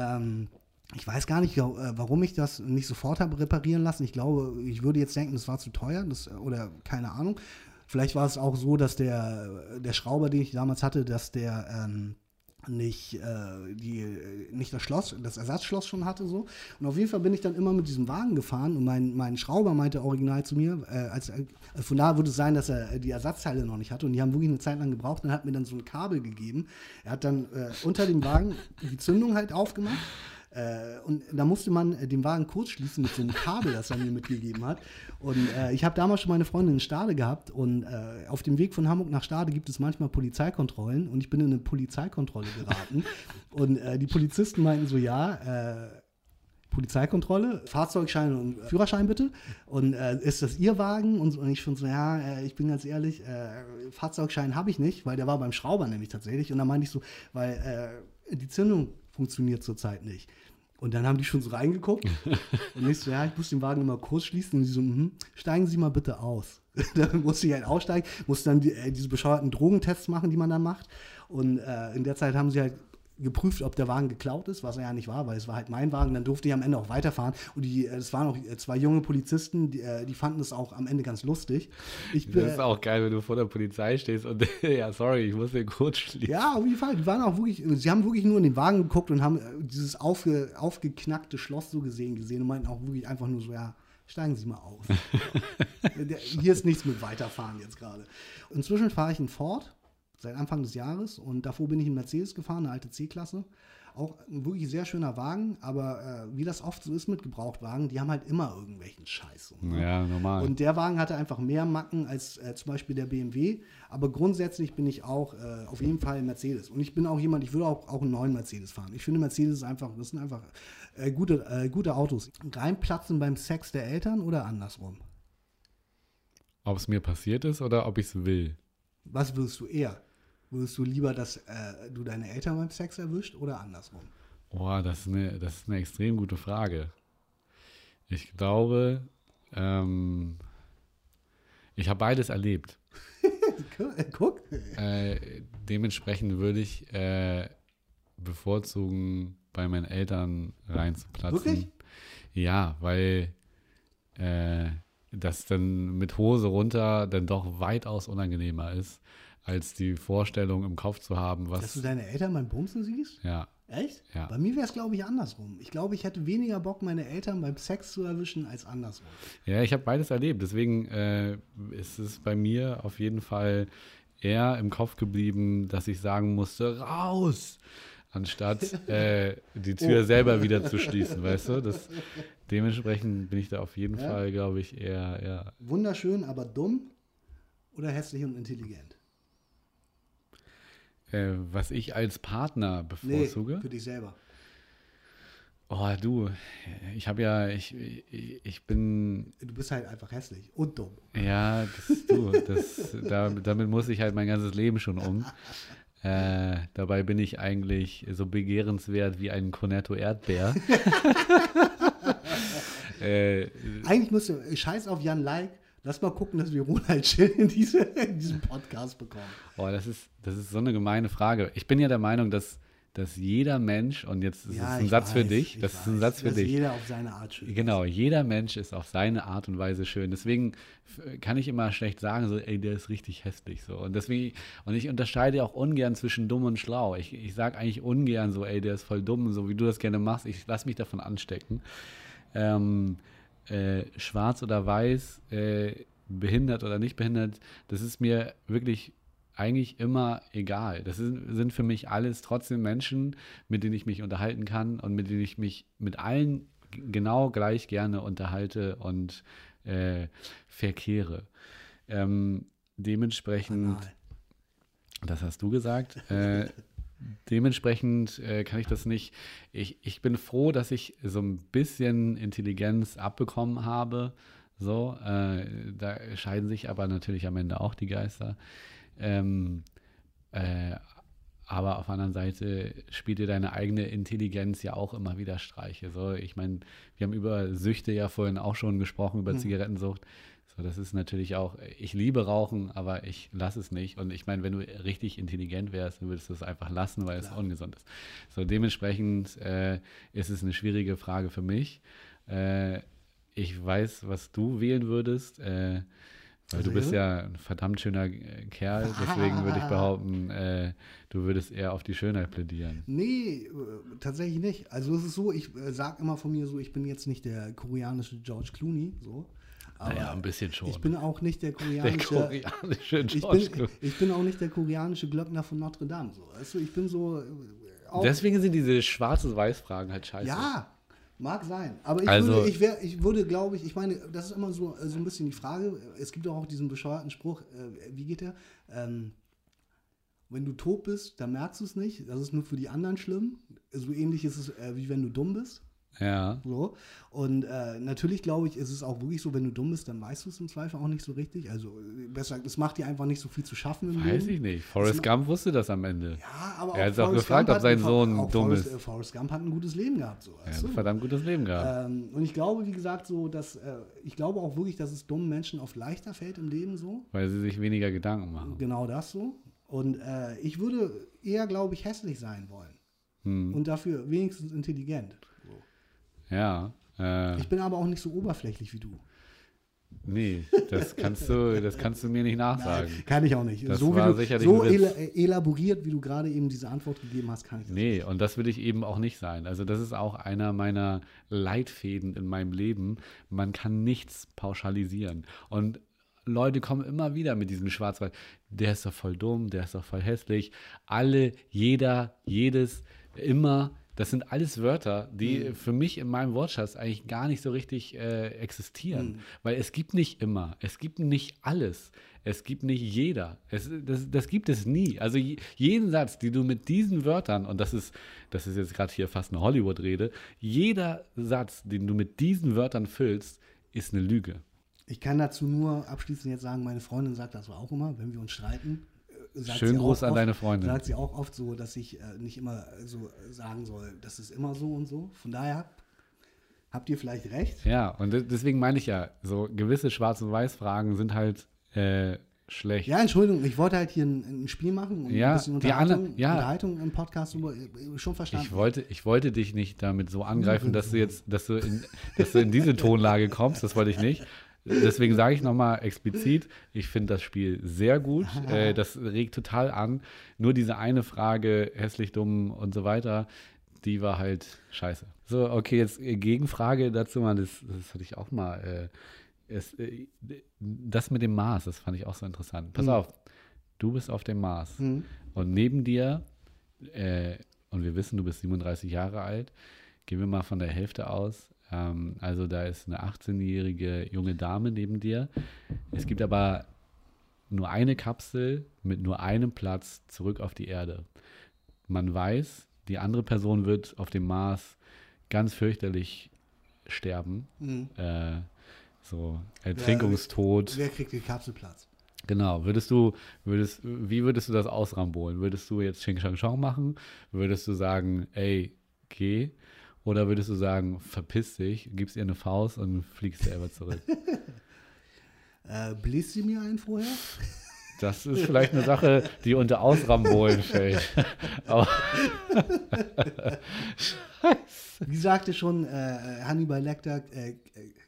ich weiß gar nicht, warum ich das nicht sofort habe reparieren lassen. Ich glaube, ich würde jetzt denken, das war zu teuer oder keine Ahnung. Vielleicht war es auch so, dass der Schrauber, den ich damals hatte, dass der nicht das Ersatzschloss schon hatte. So. Und auf jeden Fall bin ich dann immer mit diesem Wagen gefahren und mein Schrauber meinte original zu mir, von daher würde es sein, dass er die Ersatzteile noch nicht hatte und die haben wirklich eine Zeit lang gebraucht und er hat mir dann so ein Kabel gegeben. Er hat dann unter dem Wagen die Zündung halt aufgemacht. Und da musste man den Wagen kurz schließen mit so einem Kabel, das er mir mitgegeben hat. Und ich habe damals schon meine Freundin in Stade gehabt. Und auf dem Weg von Hamburg nach Stade gibt es manchmal Polizeikontrollen. Und ich bin in eine Polizeikontrolle geraten. Und die Polizisten meinten so, ja, Polizeikontrolle, Fahrzeugschein und Führerschein bitte. Und ist das Ihr Wagen? Und ich finde so, ja, ich bin ganz ehrlich, Fahrzeugschein habe ich nicht, weil der war beim Schrauber nämlich tatsächlich. Und dann meinte ich so, weil die Zündung funktioniert zurzeit nicht. Und dann haben die schon so reingeguckt. Und ich so, ja, ich muss den Wagen immer kurz schließen. Und die so, steigen Sie mal bitte aus. Dann musste ich halt aussteigen, musste dann diese bescheuerten Drogentests machen, die man dann macht. Und in der Zeit haben sie halt geprüft, ob der Wagen geklaut ist, was er ja nicht war, weil es war halt mein Wagen, dann durfte ich am Ende auch weiterfahren und es waren auch zwei junge Polizisten, die fanden es auch am Ende ganz lustig. Das ist auch geil, wenn du vor der Polizei stehst und ja, sorry, ich muss den kurz schließen. Ja, auf jeden Fall, die waren auch wirklich, sie haben wirklich nur in den Wagen geguckt und haben dieses aufgeknackte Schloss so gesehen und meinten auch wirklich einfach nur so, ja, steigen Sie mal aus. Hier ist nichts mit weiterfahren jetzt gerade. Inzwischen fahre ich einen Ford, seit Anfang des Jahres, und davor bin ich in Mercedes gefahren, eine alte C-Klasse. Auch ein wirklich sehr schöner Wagen, aber wie das oft so ist mit Gebrauchtwagen, die haben halt immer irgendwelchen Scheiß. Ne? Ja, normal. Und der Wagen hatte einfach mehr Macken als zum Beispiel der BMW, aber grundsätzlich bin ich auch auf jeden Fall Mercedes. Und ich bin auch jemand, ich würde auch einen neuen Mercedes fahren. Ich finde Mercedes das sind einfach gute Autos. Reinplatzen beim Sex der Eltern oder andersrum? Ob es mir passiert ist oder ob ich es will? Was würdest du eher? Würdest du lieber, dass du deine Eltern beim Sex erwischt oder andersrum? Boah, das ist eine extrem gute Frage. Ich glaube, ich habe beides erlebt. Guck. Dementsprechend würde ich bevorzugen, bei meinen Eltern reinzuplatzen. Wirklich? Ja, weil das dann mit Hose runter dann doch weitaus unangenehmer ist, als die Vorstellung im Kopf zu haben, was... Dass du deine Eltern beim Bumsen siehst? Ja. Echt? Ja. Bei mir wäre es, glaube ich, andersrum. Ich glaube, ich hätte weniger Bock, meine Eltern beim Sex zu erwischen, als andersrum. Ja, ich habe beides erlebt. Deswegen ist es bei mir auf jeden Fall eher im Kopf geblieben, dass ich sagen musste, raus! Anstatt die Tür selber wieder zu schließen, weißt du? Dementsprechend bin ich da auf jeden Fall, glaube ich, eher... Wunderschön, aber dumm oder hässlich und intelligent? Was ich als Partner bevorzuge? Nee, für dich selber. Oh, du, ich bin... Du bist halt einfach hässlich und dumm. Ja, damit muss ich halt mein ganzes Leben schon um. Dabei bin ich eigentlich so begehrenswert wie ein Cornetto Erdbeer. Eigentlich musst du, scheiß auf Jan Like, lass mal gucken, dass wir Ronald Schill in diesen Podcast bekommen. Oh, das ist so eine gemeine Frage. Ich bin ja der Meinung, dass jeder Mensch, und jetzt ist es ein Satz für dich, dass jeder auf seine Art schön ist. Genau, jeder Mensch ist auf seine Art und Weise schön. Deswegen kann ich immer schlecht sagen, so, ey, der ist richtig hässlich. So. Und deswegen, und ich unterscheide auch ungern zwischen dumm und schlau. Ich sage eigentlich ungern so, ey, der ist voll dumm, so wie du das gerne machst. Ich lasse mich davon anstecken. Schwarz oder weiß, behindert oder nicht behindert, das ist mir wirklich eigentlich immer egal. Das sind für mich alles trotzdem Menschen, mit denen ich mich unterhalten kann und mit denen ich mich mit allen genau gleich gerne unterhalte und verkehre. Dementsprechend, das hast du gesagt, dementsprechend kann ich das nicht. Ich bin froh, dass ich so ein bisschen Intelligenz abbekommen habe. So, da scheiden sich aber natürlich am Ende auch die Geister. Aber auf der anderen Seite spielt dir deine eigene Intelligenz ja auch immer wieder Streiche. So, ich meine, wir haben über Süchte ja vorhin auch schon gesprochen, über Zigarettensucht. So, das ist natürlich auch, ich liebe Rauchen, aber ich lasse es nicht. Und ich meine, wenn du richtig intelligent wärst, dann würdest du es einfach lassen, weil es ungesund ist. So, dementsprechend ist es eine schwierige Frage für mich. Ich weiß, was du wählen würdest. Weil du bist ja ein verdammt schöner Kerl, deswegen würde ich behaupten, du würdest eher auf die Schönheit plädieren. Nee, tatsächlich nicht. Also es ist so, ich sage immer von mir so, ich bin jetzt nicht der koreanische George Clooney, so. Aber naja, ein bisschen schon. Ich bin auch nicht der koreanische George Clooney. Ich bin auch nicht der koreanische Glöckner von Notre Dame, so. Also ich bin so auch. Deswegen sind diese Schwarz-Weiß-Fragen halt scheiße. Ja, mag sein. Aber ich, also, würde, glaube ich, meine, das ist immer so ein bisschen die Frage. Es gibt auch diesen bescheuerten Spruch, wie geht der? Wenn du tot bist, dann merkst du es nicht. Das ist nur für die anderen schlimm. So ähnlich ist es, wie wenn du dumm bist. Ja. So. Und natürlich, glaube ich, ist es auch wirklich so, wenn du dumm bist, dann weißt du es im Zweifel auch nicht so richtig. Also besser, es macht dir einfach nicht so viel zu schaffen im Weiß Leben. Ich nicht. Forrest Gump wusste das am Ende. Ja, aber er hat auch gefragt, ob sein Sohn dumm ist. Forrest Gump hat ein gutes Leben gehabt. So. Er hat ein verdammt gutes Leben gehabt. Und ich glaube, wie gesagt, so, dass ich glaube auch wirklich, dass es dummen Menschen oft leichter fällt im Leben so. Weil sie sich weniger Gedanken machen. Genau das so. Und ich würde eher, glaube ich, hässlich sein wollen. Hm. Und dafür wenigstens intelligent. Ja. Ich bin aber auch nicht so oberflächlich wie du. Nee, das kannst du mir nicht nachsagen. Nein, kann ich auch nicht. Das so war sicherlich so elaboriert, wie du gerade eben diese Antwort gegeben hast, kann ich das nicht. Nee, und das will ich eben auch nicht sein. Also das ist auch einer meiner Leitfäden in meinem Leben. Man kann nichts pauschalisieren. Und Leute kommen immer wieder mit diesem Schwarzwald. Der ist doch voll dumm, der ist doch voll hässlich. Alle, jeder, jedes, immer. Das sind alles Wörter, die für mich in meinem Wortschatz eigentlich gar nicht so richtig existieren. Weil es gibt nicht immer, es gibt nicht alles, es gibt nicht jeder. Das gibt es nie. Also jeden Satz, den du mit diesen Wörtern, und das ist jetzt gerade hier fast eine Hollywood-Rede, jeder Satz, den du mit diesen Wörtern füllst, ist eine Lüge. Ich kann dazu nur abschließend jetzt sagen, meine Freundin sagt das auch immer, wenn wir uns streiten. Schönen Gruß an deine Freundin. Sagt sie auch oft so, dass ich nicht immer so sagen soll, das ist immer so und so. Von daher habt ihr vielleicht recht. Ja, und deswegen meine ich ja, so gewisse Schwarz- und Weiß-Fragen sind halt schlecht. Ja, Entschuldigung, ich wollte halt hier ein Spiel machen und ein bisschen Unterhaltung im Podcast schon verstanden. Ich wollte dich nicht damit so angreifen, dass du in diese Tonlage kommst, das wollte ich nicht. Deswegen sage ich nochmal explizit, ich finde das Spiel sehr gut, das regt total an. Nur diese eine Frage, hässlich, dumm und so weiter, die war halt scheiße. So, okay, jetzt Gegenfrage dazu, mal, das hatte ich auch mal. Das mit dem Mars, das fand ich auch so interessant. Pass auf, du bist auf dem Mars und neben dir, und wir wissen, du bist 37 Jahre alt, gehen wir mal von der Hälfte aus. Also da ist eine 18-jährige junge Dame neben dir. Es gibt aber nur eine Kapsel mit nur einem Platz zurück auf die Erde. Man weiß, die andere Person wird auf dem Mars ganz fürchterlich sterben. So Ertrinkungstod. Wer kriegt den Kapselplatz? Genau. Wie würdest du das ausrambolen? Würdest du jetzt Ching Chang Chong machen? Würdest du sagen, ey, geh? Oder würdest du sagen, verpiss dich, gibst ihr eine Faust und fliegst selber zurück? Bläst sie mir ein vorher? Das ist vielleicht eine Sache, die unter Ausrambolen fällt. Scheiße. Wie sagte schon Hannibal Lecter,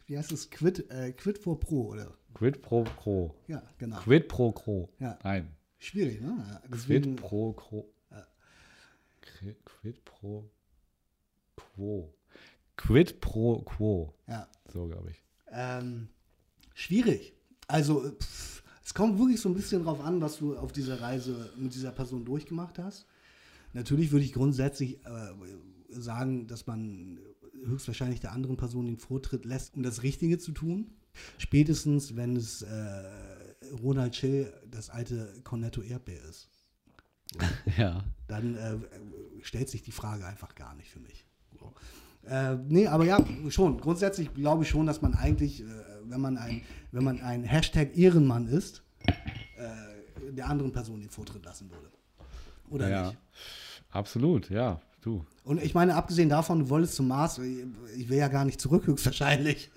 wie heißt es? Quid pro quo, oder? Quid pro quo. Ja, genau. Quid pro quo. Ja. Nein. Schwierig, ne? Deswegen, quid pro quo. Quid pro quo. Quid pro quo. Ja. So, glaube ich. Schwierig. Also, es kommt wirklich so ein bisschen drauf an, was du auf dieser Reise mit dieser Person durchgemacht hast. Natürlich würde ich grundsätzlich sagen, dass man höchstwahrscheinlich der anderen Person den Vortritt lässt, um das Richtige zu tun. Spätestens, wenn es Ronald Schill, das alte Cornetto Erdbeer ist. Ja. Dann stellt sich die Frage einfach gar nicht für mich. Nee, aber ja, schon. Grundsätzlich glaube ich schon, dass man eigentlich, wenn man ein Hashtag Ehrenmann ist, der anderen Person den Vortritt lassen würde. Oder ja, nicht? Absolut, ja. Du. Und ich meine, abgesehen davon, du wolltest zum Mars, ich will ja gar nicht zurück, höchstwahrscheinlich.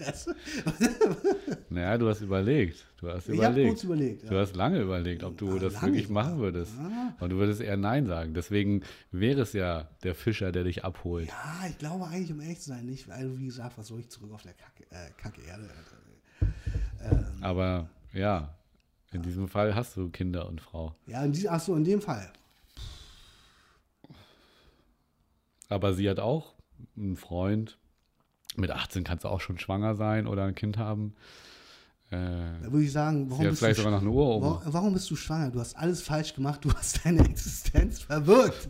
Naja, du hast überlegt. Ich habe kurz überlegt. Ja. Du hast lange überlegt, ob du das wirklich machen würdest. Ja. Und du würdest eher Nein sagen. Deswegen wäre es ja der Fischer, der dich abholt. Ja, ich glaube eigentlich, um ehrlich zu sein, nicht. Also wie gesagt, was soll ich zurück auf der Kack-Erde? Aber ja, in diesem Fall hast du Kinder und Frau. Ja, in dem Fall. Aber sie hat auch einen Freund. Mit 18 kannst du auch schon schwanger sein oder ein Kind haben. Da würde ich sagen, warum bist du schwanger? Du hast alles falsch gemacht. Du hast deine Existenz verwirkt.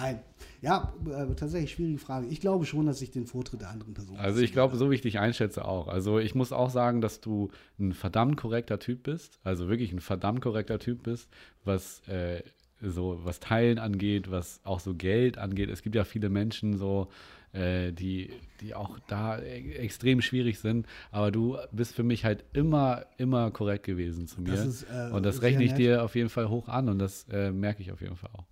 Nein. Ja, tatsächlich schwierige Frage. Ich glaube schon, dass ich den Vortritt der anderen Person. Also ich glaube, so wie ich dich einschätze auch. Also ich muss auch sagen, dass du ein verdammt korrekter Typ bist. Also wirklich ein verdammt korrekter Typ bist, was so was Teilen angeht, was auch so Geld angeht. Es gibt ja viele Menschen so, die auch da extrem schwierig sind. Aber du bist für mich halt immer korrekt gewesen zu mir. Das ist, und das rechne ich dir auf jeden Fall hoch an und das merke ich auf jeden Fall auch.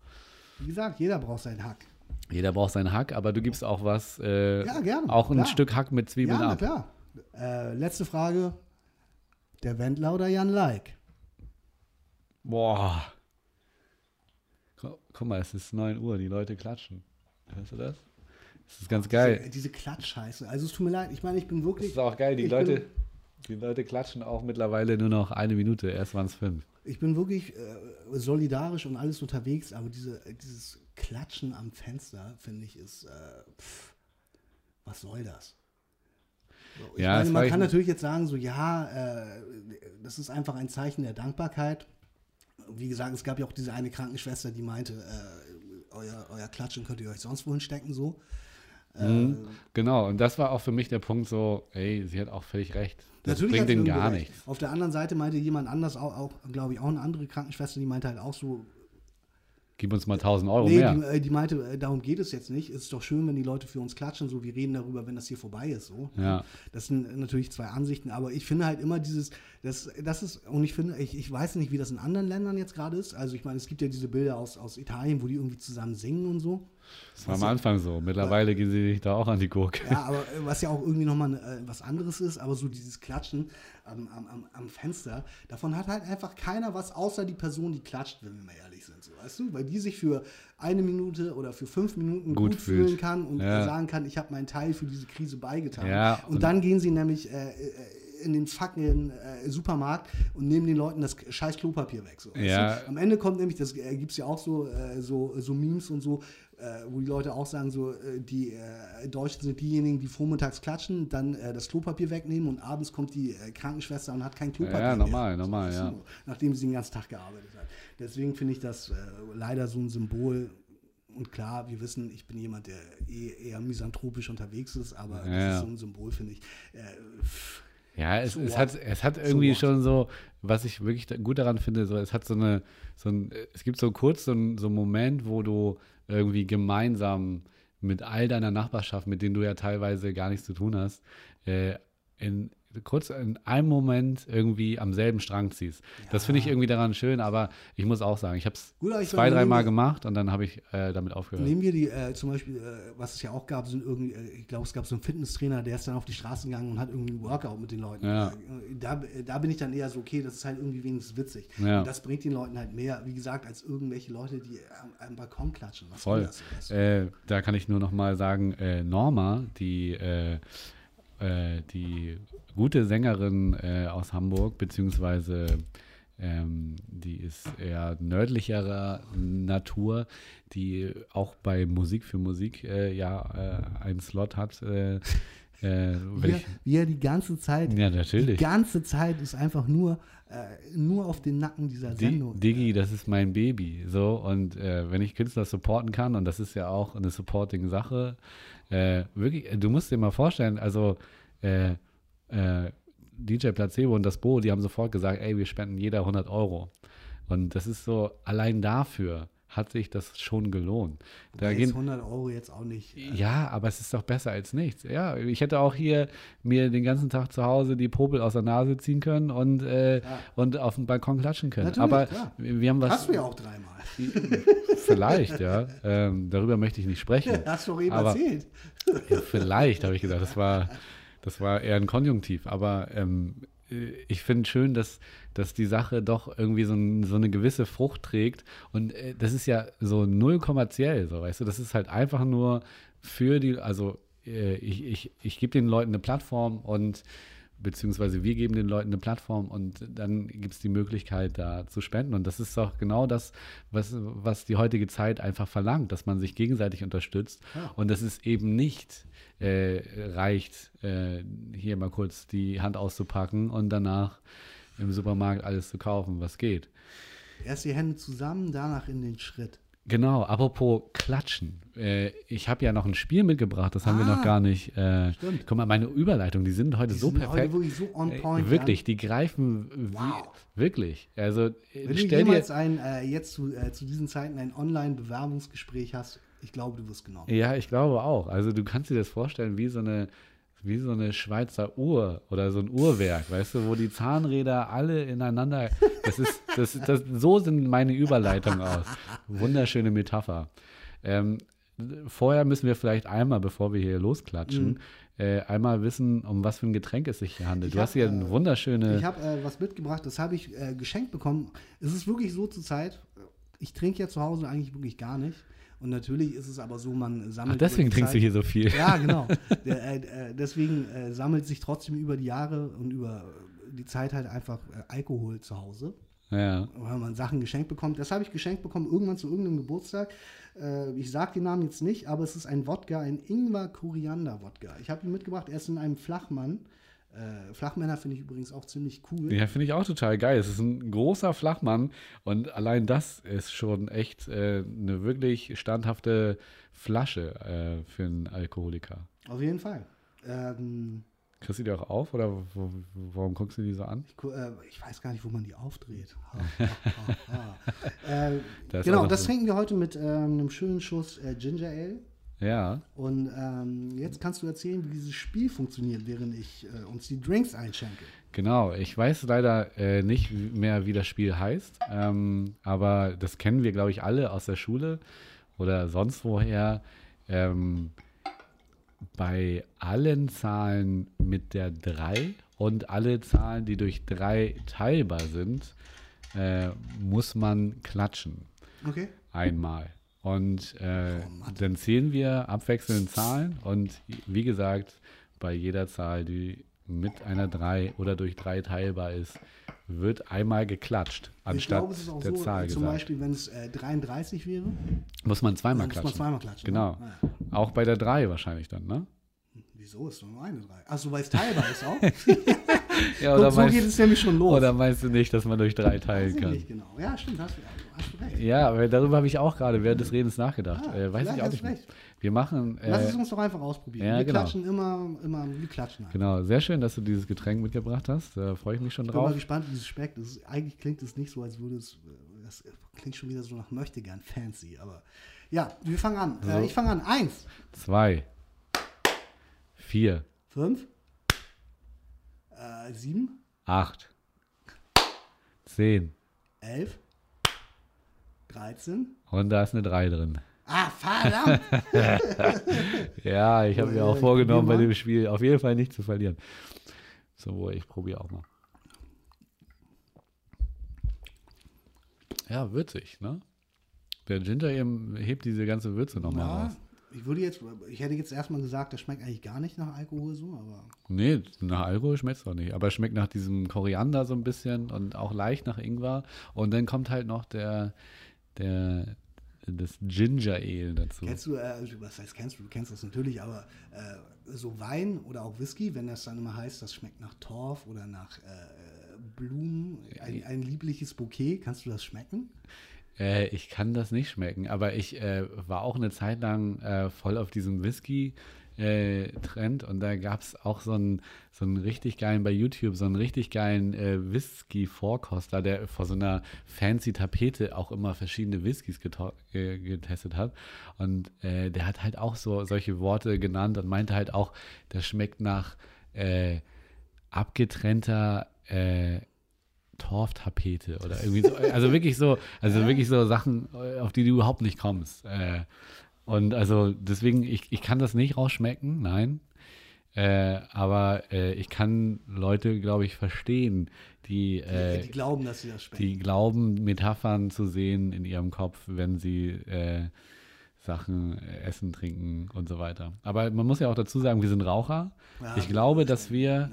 Wie gesagt, jeder braucht seinen Hack. Jeder braucht seinen Hack, aber du gibst auch was, ja, gerne, auch ein klar. Stück Hack mit Zwiebeln ab. Ja, na klar. Letzte Frage. Der Wendler oder Jan Laik? Boah. Guck mal, es ist 9 Uhr, die Leute klatschen. Hörst du das? Das ist ganz geil. Diese Klatschscheiße. Also es tut mir leid, ich meine, ich bin wirklich... Das ist auch geil, die Leute klatschen auch mittlerweile nur noch 1 Minute, erst waren es 5. Ich bin wirklich solidarisch und alles unterwegs, aber dieses Klatschen am Fenster, finde ich, ist, was soll das? So, ich meine, man kann natürlich jetzt sagen, so ja, das ist einfach ein Zeichen der Dankbarkeit. Wie gesagt, es gab ja auch diese eine Krankenschwester, die meinte, euer Klatschen könnt ihr euch sonst wohin stecken, so. Genau, und das war auch für mich der Punkt so, ey, sie hat auch völlig recht. Das natürlich bringt denen gar nichts. Auf der anderen Seite meinte jemand anders, auch glaube ich, auch eine andere Krankenschwester, die meinte halt auch so, gib uns mal 1000 Euro mehr. Die meinte, darum geht es jetzt nicht. Es ist doch schön, wenn die Leute für uns klatschen, so, wir reden darüber, wenn das hier vorbei ist, so. Ja. Das sind natürlich zwei Ansichten, aber ich finde halt immer dieses, das ist, und ich finde, ich weiß nicht, wie das in anderen Ländern jetzt gerade ist. Also ich meine, es gibt ja diese Bilder aus Italien, wo die irgendwie zusammen singen und so. Das war am Anfang so. Mittlerweile gehen sie sich da auch an die Gurke. Ja, aber was ja auch irgendwie nochmal was anderes ist, aber so dieses Klatschen am Fenster, davon hat halt einfach keiner was, außer die Person, die klatscht, wenn wir mal ehrlich sind. So, weißt du? Weil die sich für 1 Minute oder für 5 Minuten gut fühlen kann und sagen kann, ich habe meinen Teil für diese Krise beigetan. Ja, und dann gehen sie nämlich in den fucking Supermarkt und nehmen den Leuten das scheiß Klopapier weg. So. Ja. Am Ende kommt nämlich, das gibt es ja auch so Memes und so, wo die Leute auch sagen, so die Deutschen sind diejenigen, die vormittags klatschen, dann das Klopapier wegnehmen und abends kommt die Krankenschwester und hat kein Klopapier mehr. Ja, normal, so, ja. Nachdem sie den ganzen Tag gearbeitet hat. Deswegen finde ich das leider so ein Symbol. Und klar, wir wissen, ich bin jemand, der eher misanthropisch unterwegs ist, aber das ist so ein Symbol, finde ich. Ja, es hat irgendwie schon so, was ich wirklich gut daran finde, so, es hat es gibt so kurz so einen Moment, wo du irgendwie gemeinsam mit all deiner Nachbarschaft, mit denen du ja teilweise gar nichts zu tun hast, in einem Moment irgendwie am selben Strang ziehst. Ja. Das finde ich irgendwie daran schön, aber ich muss auch sagen, ich habe es 2-3 Mal gemacht und dann habe ich damit aufgehört. Nehmen wir die zum Beispiel, was es ja auch gab, ich glaube, es gab so einen Fitnesstrainer, der ist dann auf die Straße gegangen und hat irgendwie einen Workout mit den Leuten. Ja. Da bin ich dann eher so, okay, das ist halt irgendwie wenigstens witzig. Ja. Und das bringt den Leuten halt mehr, wie gesagt, als irgendwelche Leute, die am Balkon klatschen. Was voll. Das? Da kann ich nur noch mal sagen, Norma, die gute Sängerin aus Hamburg, beziehungsweise die ist eher nördlicherer Natur, die auch bei Musik für Musik einen Slot hat. Die ganze Zeit. Ja, natürlich. Die ganze Zeit ist einfach nur auf den Nacken dieser Sendung. Diggi, das ist mein Baby. So, und wenn ich Künstler supporten kann, und das ist ja auch eine Supporting-Sache, wirklich, du musst dir mal vorstellen, also DJ Placebo und das Bo, die haben sofort gesagt, ey, wir spenden jeder 100 Euro. Und das ist so, allein dafür hat sich das schon gelohnt. Da ist 100 Euro jetzt auch nicht. Ja, aber es ist doch besser als nichts. Ja, ich hätte auch hier mir den ganzen Tag zu Hause die Popel aus der Nase ziehen können und auf dem Balkon klatschen können. Natürlich, aber klar. Wir haben was. Hast du ja auch 3 Mal. Vielleicht, ja. Darüber möchte ich nicht sprechen. Ja, hast du doch eben erzählt. Ja, vielleicht, habe ich gesagt. Das war eher ein Konjunktiv. Aber ich finde schön, dass die Sache doch irgendwie so eine gewisse Frucht trägt. Und das ist ja so null kommerziell, so, weißt du? Das ist halt einfach nur für die, also ich gebe den Leuten eine Plattform und beziehungsweise wir geben den Leuten eine Plattform und dann gibt es die Möglichkeit, da zu spenden. Und das ist doch genau das, was die heutige Zeit einfach verlangt, dass man sich gegenseitig unterstützt. Ja. Und das ist eben nicht reicht, hier mal kurz die Hand auszupacken und danach im Supermarkt alles zu kaufen, was geht. Erst die Hände zusammen, danach in den Schritt. Genau, apropos Klatschen. Ich habe ja noch ein Spiel mitgebracht, das haben wir noch gar nicht. Guck mal, meine Überleitungen, die sind heute so perfekt. Heute wirklich so on point. Wirklich, die greifen wirklich. Also, stell dir jetzt zu diesen Zeiten ein Online-Bewerbungsgespräch hast, ich glaube, du wirst genommen. Ja, ich glaube auch. Also, du kannst dir das vorstellen, wie so eine Schweizer Uhr oder so ein Uhrwerk, weißt du, wo die Zahnräder alle ineinander, so sind meine Überleitungen aus. Wunderschöne Metapher. Vorher müssen wir vielleicht einmal, bevor wir hier losklatschen, einmal wissen, um was für ein Getränk es sich hier handelt. Du hast hier eine wunderschöne... Ich habe was mitgebracht, das habe ich geschenkt bekommen. Es ist wirklich so zur Zeit, ich trinke ja zu Hause eigentlich wirklich gar nicht. Und natürlich ist es aber so, man sammelt... Ach, deswegen trinkst du hier so viel. Ja, genau. Deswegen sammelt sich trotzdem über die Jahre und über die Zeit halt einfach Alkohol zu Hause. Ja. Weil man Sachen geschenkt bekommt. Das habe ich geschenkt bekommen irgendwann zu irgendeinem Geburtstag. Ich sage den Namen jetzt nicht, aber es ist ein Wodka, ein Ingwer-Koriander-Wodka. Ich habe ihn mitgebracht, er ist in einem Flachmann. Flachmänner finde ich übrigens auch ziemlich cool. Ja, finde ich auch total geil. Es ist ein großer Flachmann und allein das ist schon echt eine wirklich standhafte Flasche für einen Alkoholiker. Auf jeden Fall. Kriegst du die auch auf oder warum guckst du die so an? Ich weiß gar nicht, wo man die aufdreht. Genau, das trinken wir heute mit einem schönen Schuss Ginger Ale. Ja. Und jetzt kannst du erzählen, wie dieses Spiel funktioniert, während ich uns die Drinks einschenke. Genau, ich weiß leider nicht mehr, wie das Spiel heißt, aber das kennen wir, glaube ich, alle aus der Schule oder sonst woher. Bei allen Zahlen mit der 3 und alle Zahlen, die durch 3 teilbar sind, muss man klatschen. Okay. Einmal. Und dann zählen wir abwechselnd Zahlen und wie gesagt, bei jeder Zahl, die mit einer 3 oder durch 3 teilbar ist, wird einmal geklatscht, anstatt der Zahl. Ich glaube, es ist auch so, zum Beispiel, wenn es 33 wäre, muss man zweimal klatschen. Genau. Ja. Auch bei der 3 wahrscheinlich dann, ne? Wieso ist nur eine 3? Achso, weil es teilbar ist auch? Ja, oder so geht es nämlich schon los. Oder meinst du nicht, dass man durch 3 teilen kann? Nicht genau. Ja, stimmt, hast du recht. Ja, aber darüber habe ich auch gerade während des Redens nachgedacht. Weiß ich auch nicht. Recht. Wir machen... lass es uns doch einfach ausprobieren. Ja, wir klatschen immer, wir klatschen. Genau, sehr schön, dass du dieses Getränk mitgebracht hast. Da freue ich mich schon drauf. Ich bin mal gespannt, wie es schmeckt. Eigentlich klingt es nicht so, als würde es... Das klingt schon wieder so nach Möchtegern fancy, aber... Ja, wir fangen an. So. Ich fange an. 1. 2. 4. 5. 7. 8. 10. 11. 13. Und da ist eine 3 drin. Ah, verdammt! Ja, ich habe mir auch vorgenommen, bei dem Spiel auf jeden Fall nicht zu verlieren. So, ich probiere auch mal. Ja, würzig, ne? Der Ginger eben hebt diese ganze Würze nochmal raus. Ich hätte jetzt erstmal gesagt, das schmeckt eigentlich gar nicht nach Alkohol so, aber... Nee, nach Alkohol schmeckt es auch nicht. Aber es schmeckt nach diesem Koriander so ein bisschen und auch leicht nach Ingwer. Und dann kommt halt noch das Ginger Ale dazu. Du kennst das natürlich, aber so Wein oder auch Whisky, wenn das dann immer heißt, das schmeckt nach Torf oder nach Blumen, ein liebliches Bouquet, kannst du das schmecken? Ich kann das nicht schmecken, aber ich war auch eine Zeit lang voll auf diesem Whisky-Trend und da gab es auch so einen richtig geilen, bei YouTube, so einen richtig geilen Whisky-Vorkoster, der vor so einer fancy Tapete auch immer verschiedene Whiskys getestet hat und der hat halt auch solche Worte genannt und meinte halt auch, das schmeckt nach abgetrennter Torftapete oder irgendwie so, also wirklich so Sachen, auf die du überhaupt nicht kommst. Und also deswegen, ich kann das nicht rausschmecken, nein. Aber ich kann Leute, glaube ich, verstehen, die glauben, dass sie das schmecken. Die glauben, Metaphern zu sehen in ihrem Kopf, wenn sie Sachen essen, trinken und so weiter. Aber man muss ja auch dazu sagen, wir sind Raucher. Ja, ich glaube, dass wir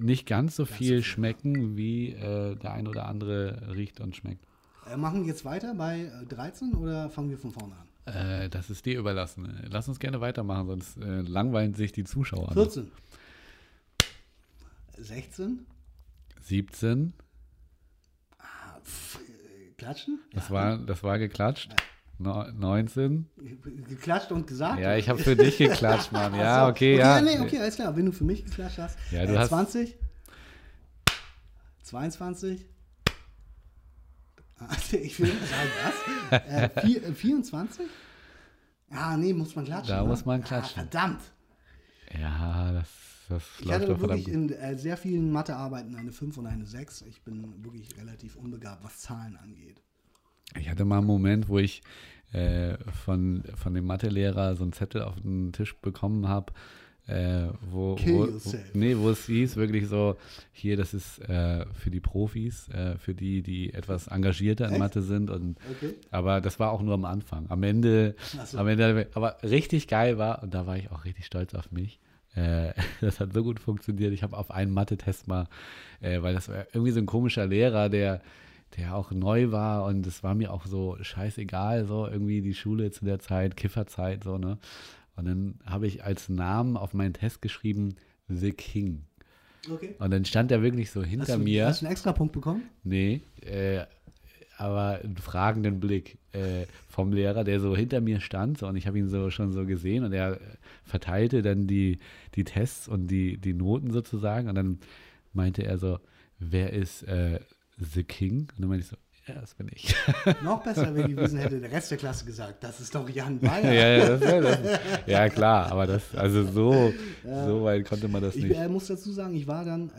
nicht ganz so viel schmecken, wie der ein oder andere riecht und schmeckt. Machen wir jetzt weiter bei 13 oder fangen wir von vorne an? Das ist dir überlassen. Lass uns gerne weitermachen, sonst langweilen sich die Zuschauer an. 14. 16. 17. Klatschen? Das war geklatscht. Ja. 19? Geklatscht und gesagt? Ja, ich habe für dich geklatscht, Mann. Ja, okay, ja. Nee, okay, alles klar. Wenn du für mich geklatscht hast. Ja, du hast 20? 22? Ich will nicht sagen, was? 24? Ah, nee, muss man klatschen. Da muss man klatschen. Ah, verdammt. Ja, das ich läuft doch verdammt. Ich hatte wirklich in sehr vielen Mathearbeiten eine 5 und eine 6. Ich bin wirklich relativ unbegabt, was Zahlen angeht. Ich hatte mal einen Moment, wo ich von dem Mathelehrer so einen Zettel auf den Tisch bekommen habe, wo es hieß, wirklich so, hier, das ist für die Profis, für die, die etwas engagierter in Mathe sind. Und, okay. Aber das war auch nur am Anfang. Am Ende, aber richtig geil war, und da war ich auch richtig stolz auf mich, das hat so gut funktioniert. Ich habe auf einen Mathe-Test mal, weil das war irgendwie so ein komischer Lehrer, der auch neu war, und es war mir auch so scheißegal, so irgendwie die Schule zu der Zeit, Kifferzeit, so, ne? Und dann habe ich als Namen auf meinen Test geschrieben, The King. Okay. Und dann stand er wirklich so hinter mir. Hast du einen Extrapunkt bekommen? Nee, aber einen fragenden Blick vom Lehrer, der so hinter mir stand. So, und ich habe ihn so schon so gesehen. Und er verteilte dann die Tests und die Noten sozusagen. Und dann meinte er so, wer ist The King? Und dann meinte ich so, ja, das bin ich. Noch besser, wenn gewesen hätte der Rest der Klasse gesagt, das ist doch Jan Bayer. Ja, klar, aber das, also so weit konnte man das nicht. Ich muss dazu sagen, ich war dann,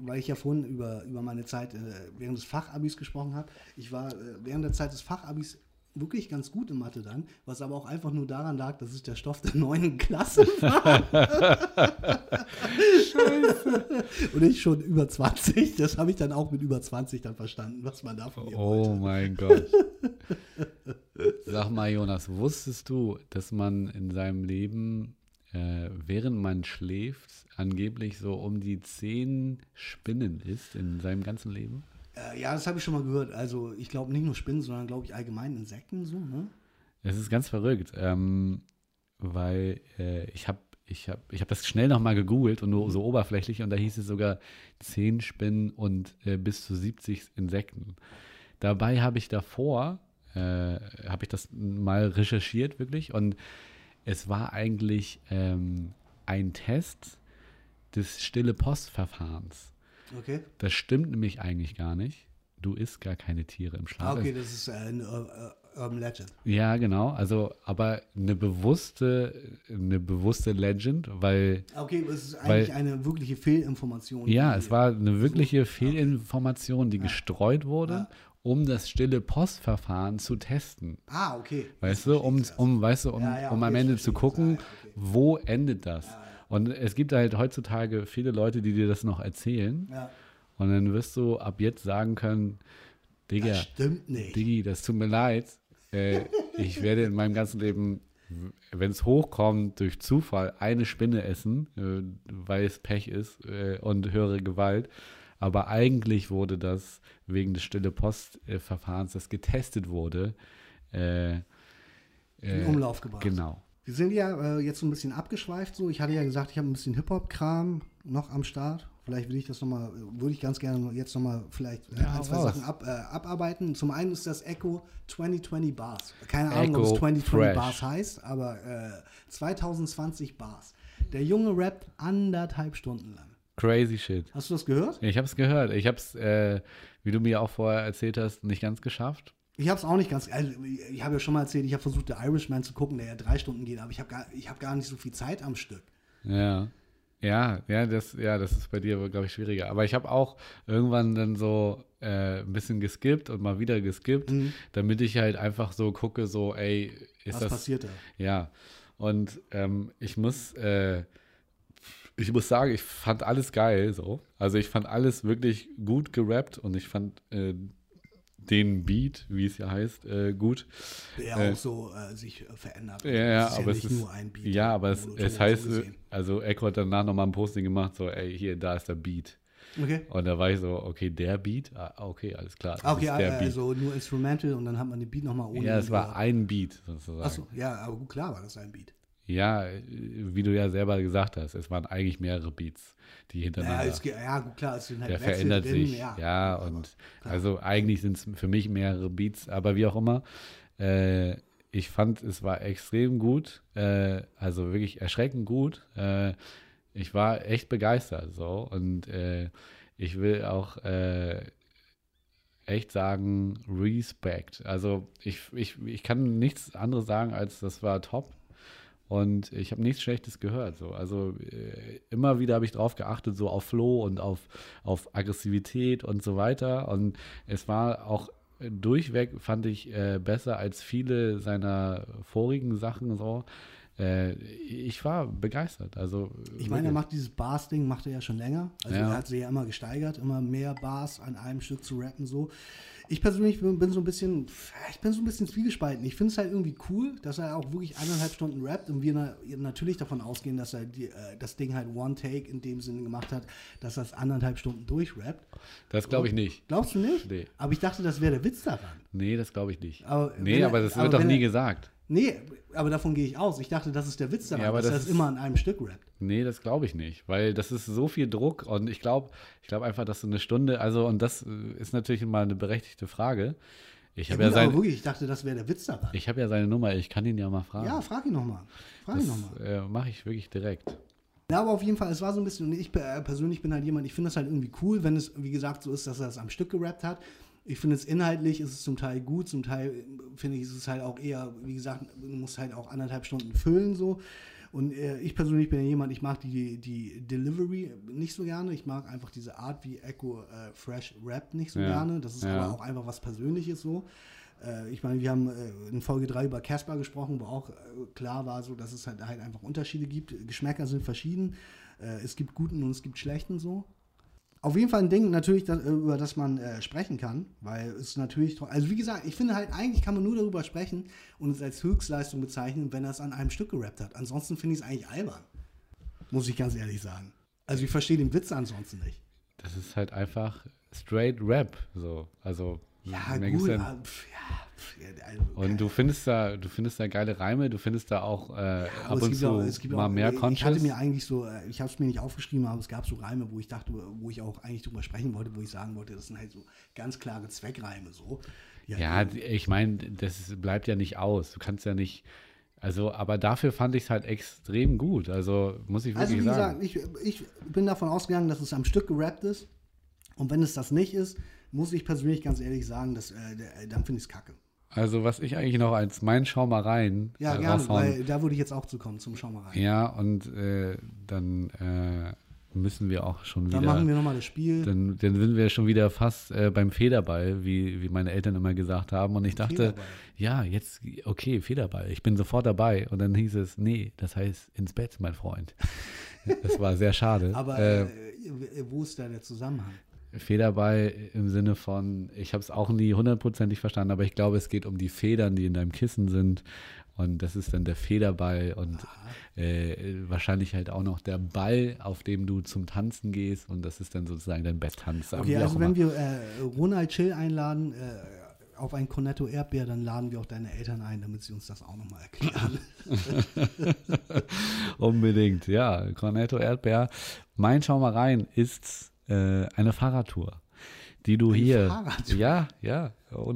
weil ich ja vorhin über meine Zeit während des Fachabis gesprochen habe, ich war während der Zeit des Fachabis wirklich ganz gut in Mathe dann, was aber auch einfach nur daran lag, dass es der Stoff der 9. Klasse war. Scheiße. Und ich schon über 20, das habe ich dann auch mit über 20 dann verstanden, was man da von mir wollte. Oh mein Gott. Sag mal, Jonas, wusstest du, dass man in seinem Leben, während man schläft, angeblich so um die 10 Spinnen isst in seinem ganzen Leben? Ja, das habe ich schon mal gehört. Also ich glaube nicht nur Spinnen, sondern glaube ich allgemein Insekten so, ne? Es ist ganz verrückt, weil ich hab das schnell nochmal gegoogelt und nur so oberflächlich, und da hieß es sogar 10 Spinnen und bis zu 70 Insekten. Dabei habe ich davor, habe ich das mal recherchiert wirklich, und es war eigentlich ein Test des Stille-Post-Verfahrens. Okay. Das stimmt nämlich eigentlich gar nicht. Du isst gar keine Tiere im Schlaf. Okay, das ist eine Urban Legend. Ja, genau. Also, aber eine bewusste Legend, weil... Okay, es ist eigentlich eine wirkliche Fehlinformation. Ja, es war eine wirkliche Fehlinformation, die gestreut wurde, um das stille Postverfahren zu testen. Ah, okay. Weißt du, um am Ende zu gucken, wo endet das? Ja. Und es gibt halt heutzutage viele Leute, die dir das noch erzählen. Ja. Und dann wirst du ab jetzt sagen können, Digga, das stimmt nicht. Diggi, das tut mir leid. Ich werde in meinem ganzen Leben, wenn es hochkommt, durch Zufall eine Spinne essen, weil es Pech ist und höhere Gewalt. Aber eigentlich wurde das wegen des Stille-Post-Verfahrens, das getestet wurde, in Umlauf gebracht. Genau. Wir sind ja jetzt so ein bisschen abgeschweift so. Ich hatte ja gesagt, ich habe ein bisschen Hip-Hop-Kram noch am Start. Vielleicht will ich das nochmal, würde ich ganz gerne jetzt nochmal vielleicht ein, zwei Sachen abarbeiten. Zum einen ist das Eko 2020 Bars. Keine Ahnung, ob es 2020 Fresh. Bars heißt, aber 2020 Bars. Der Junge rappt 1,5 Stunden lang. Crazy shit. Hast du das gehört? Ja, ich habe es gehört. Ich habe es, wie du mir auch vorher erzählt hast, nicht ganz geschafft. Ich habe es auch nicht ganz, also ich habe ja schon mal erzählt, ich habe versucht, The Irishman zu gucken, der ja 3 Stunden geht, aber ich hab gar nicht so viel Zeit am Stück. Ja, das ist bei dir, glaube ich, schwieriger. Aber ich habe auch irgendwann dann so ein bisschen geskippt und mal wieder geskippt, damit ich halt einfach so gucke, so, ey, ist was das... Was passiert da? Ja, und ich muss sagen, ich fand alles geil, so. Also ich fand alles wirklich gut gerappt, und ich fand... den Beat, wie es ja heißt, gut. Der auch so sich verändert. Ja, das ist aber ja nicht nur ein Beat. Ja, aber es heißt, so, also Eko hat danach nochmal ein Posting gemacht, so, ey, hier, da ist der Beat. Okay. Und da war ich so, okay, der Beat? Ah, okay, alles klar. Okay, also nur Instrumental, und dann hat man den Beat nochmal ohne. Ja, es war ein Beat sozusagen. Achso, ja, aber gut, klar war das ein Beat. Ja, wie du ja selber gesagt hast, es waren eigentlich mehrere Beats, die hintereinander. Ja, klar, es sind halt der verändert sich. Ja, und klar. Also eigentlich sind es für mich mehrere Beats, aber wie auch immer. Ich fand, es war extrem gut, also wirklich erschreckend gut. Ich war echt begeistert so und ich will auch echt sagen, Respekt. Also ich kann nichts anderes sagen, als das war top und ich habe nichts Schlechtes gehört. So. Also immer wieder habe ich drauf geachtet, so auf Flow und auf Aggressivität und so weiter und es war auch durchweg, fand ich besser als viele seiner vorigen Sachen so. Ich war begeistert. Also, ich meine, er macht dieses Bars-Ding, macht er ja schon länger. Also ja. Er hat sich ja immer gesteigert, immer mehr Bars an einem Stück zu rappen. So. Ich persönlich bin so ein bisschen zwiegespalten. Ich finde es halt irgendwie cool, dass er auch wirklich 1,5 Stunden rappt und wir natürlich davon ausgehen, dass er das Ding halt One Take in dem Sinne gemacht hat, dass er es 1,5 Stunden durchrappt. Das glaube ich nicht. Glaubst du nicht? Nee. Aber ich dachte, das wäre der Witz daran. Nee, das glaube ich nicht. Aber das wird doch nie gesagt. Nee, aber davon gehe ich aus. Ich dachte, das ist der Witz daran, ja, dass das immer an einem Stück rappt. Nee, das glaube ich nicht, weil das ist so viel Druck und ich glaube einfach, dass so eine Stunde, also und das ist natürlich immer eine berechtigte Frage. Ich dachte, das wäre der Witz daran. Ich habe ja seine Nummer, ich kann ihn ja mal fragen. Ja, frag ihn nochmal. Mache ich wirklich direkt. Ja, aber auf jeden Fall, es war so ein bisschen, und ich persönlich bin halt jemand, ich finde das halt irgendwie cool, wenn es, wie gesagt, so ist, dass er das am Stück gerappt hat. Ich finde es inhaltlich, ist es zum Teil gut, zum Teil finde ich, ist es halt auch eher, wie gesagt, man muss halt auch 1,5 Stunden füllen so. Und ich persönlich bin ja jemand, ich mag die Delivery nicht so gerne. Ich mag einfach diese Art wie Eko Fresh Rap nicht so gerne. Das ist aber auch einfach was Persönliches so. Ich meine, wir haben in Folge 3 über Casper gesprochen, wo auch klar war so, dass es halt einfach Unterschiede gibt. Geschmäcker sind verschieden. Es gibt guten und es gibt schlechten so. Auf jeden Fall ein Ding, natürlich, über das man sprechen kann, weil es natürlich, also wie gesagt, ich finde halt, eigentlich kann man nur darüber sprechen und es als Höchstleistung bezeichnen, wenn er es an einem Stück gerappt hat. Ansonsten finde ich es eigentlich albern, muss ich ganz ehrlich sagen. Also ich verstehe den Witz ansonsten nicht. Das ist halt einfach straight Rap, so, also... Ja, gut, also, und du findest da geile Reime, du findest da auch ab und zu mal mehr Conscious. Ich hatte mir eigentlich so, ich habe es mir nicht aufgeschrieben, aber es gab so Reime, wo ich dachte, wo ich auch eigentlich drüber sprechen wollte, wo ich sagen wollte, das sind halt so ganz klare Zweckreime so. Ja, ich meine, das bleibt ja nicht aus. Du kannst ja nicht, also, aber dafür fand ich es halt extrem gut. Also muss ich wirklich sagen. Also wie gesagt, ich bin davon ausgegangen, dass es am Stück gerappt ist und wenn es das nicht ist, muss ich persönlich ganz ehrlich sagen, dass, dann finde ich es kacke. Also was ich eigentlich noch als mein Schaumereien gerne, weil da würde ich jetzt auch zu kommen, zum Schaumereien. Ja, und dann müssen wir auch schon wieder... Dann machen wir nochmal das Spiel. Dann sind wir schon wieder fast beim Federball, wie meine Eltern immer gesagt haben. Und ich dachte, Federball. Ja, jetzt, okay, Federball, ich bin sofort dabei. Und dann hieß es, nee, das heißt ins Bett, mein Freund. Das war sehr schade. Aber wo ist da der Zusammenhang? Federball im Sinne von, ich habe es auch nie 100%ig verstanden, aber ich glaube, es geht um die Federn, die in deinem Kissen sind und das ist dann der Federball und wahrscheinlich halt auch noch der Ball, auf dem du zum Tanzen gehst und das ist dann sozusagen dein Betttanz. Okay, also wenn wir Ronald Schill einladen auf ein Cornetto Erdbeer, dann laden wir auch deine Eltern ein, damit sie uns das auch nochmal erklären. Unbedingt, ja, Cornetto Erdbeer. Mein Schaumereien ist eine Fahrradtour, die du ohne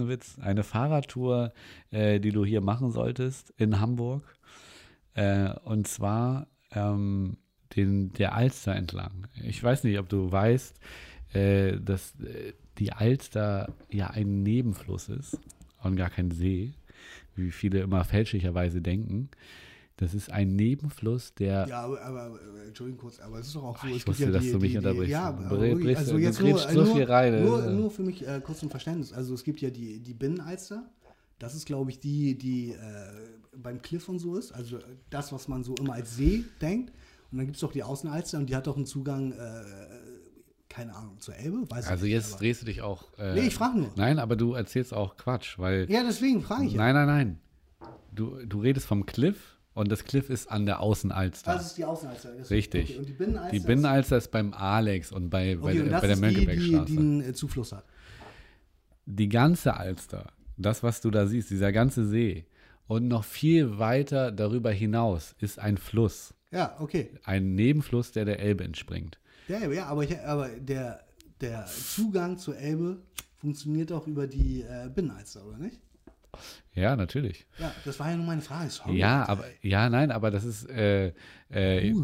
Witz, eine Fahrradtour, die du hier machen solltest in Hamburg und zwar der Alster entlang. Ich weiß nicht, ob du weißt, dass die Alster ja ein Nebenfluss ist und gar kein See, wie viele immer fälschlicherweise denken. Das ist ein Nebenfluss, der... Ja, aber Entschuldigung kurz, aber es ist doch auch so... Ich wusste, dass du mich unterbrichst. Ja, also jetzt so viel rein. Nur für mich kurz zum Verständnis. Also es gibt ja die Binnenalster. Das ist, glaube ich, die beim Cliff und so ist. Also das, was man so immer als See denkt. Und dann gibt es doch die Außenalster und die hat doch einen Zugang... keine Ahnung, zur Elbe? Weiß also nicht, jetzt aber. Drehst du dich auch... nee, ich frage nur. Nein, aber du erzählst auch Quatsch, weil... Ja, deswegen frage ich ja. Nein. Du redest vom Cliff... Und das Cliff ist an der Außenalster. Das ist die Außenalster. Richtig. Okay. Und die Binnenalster ist beim Alex und bei der Mönckebergstraße. Die einen Zufluss hat. Die ganze Alster, das, was du da siehst, dieser ganze See und noch viel weiter darüber hinaus ist ein Fluss. Ja, okay. Ein Nebenfluss, der Elbe entspringt. Der Elbe, ja, aber der Zugang zur Elbe funktioniert auch über die Binnenalster, oder nicht? Ja, natürlich. Ja, das war ja nur meine Frage. Sorry. Ja, aber das ist ja, ich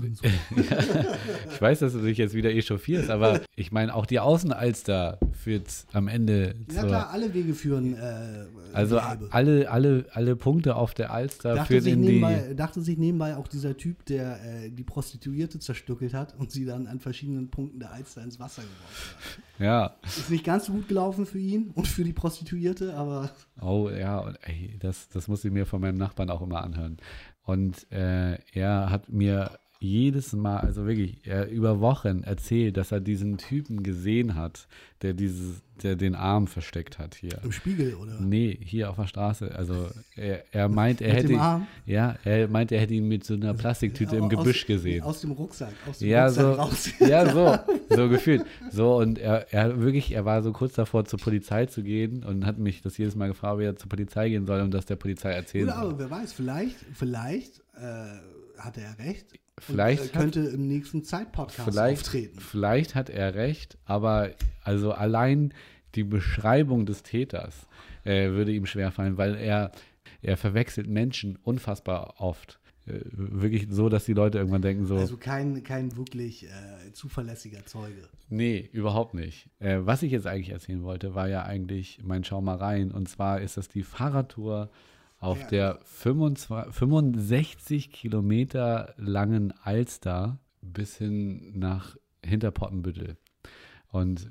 weiß, dass du dich jetzt wieder echauffierst, aber ich meine, auch die Außenalster führt am Ende zu. Ja klar, alle Wege führen also alle Punkte auf der Alster führen in die. Dachte sich nebenbei auch dieser Typ, der die Prostituierte zerstückelt hat und sie dann an verschiedenen Punkten der Alster ins Wasser geworfen hat. Ja. Ist nicht ganz so gut gelaufen für ihn und für die Prostituierte, aber oh ja, und ey, das muss ich mir von meinem Nachbarn auch immer anhören. Und er hat mir jedes Mal, also wirklich über Wochen erzählt, dass er diesen Typen gesehen hat, der den Arm versteckt hat hier. Im Spiegel, oder? Nee, hier auf der Straße. Also er meint, er hätte ihn mit so einer Plastiktüte im Gebüsch gesehen. Aus dem Rucksack, raus. Ja, so gefühlt. So, und er war so kurz davor, zur Polizei zu gehen und hat mich das jedes Mal gefragt, ob er zur Polizei gehen soll und das der Polizei erzählen soll. Aber wer weiß, vielleicht hat er recht. Vielleicht und könnte im nächsten Zeit-Podcast auftreten. Vielleicht hat er recht, aber also allein die Beschreibung des Täters würde ihm schwerfallen, weil er verwechselt Menschen unfassbar oft. Wirklich so, dass die Leute irgendwann denken so. Also kein wirklich zuverlässiger Zeuge. Nee, überhaupt nicht. Was ich jetzt eigentlich erzählen wollte, war ja eigentlich mein Schau mal rein. Und zwar ist das die Fahrradtour auf der 65 Kilometer langen Alster bis hin nach Hinterpottenbüttel. Und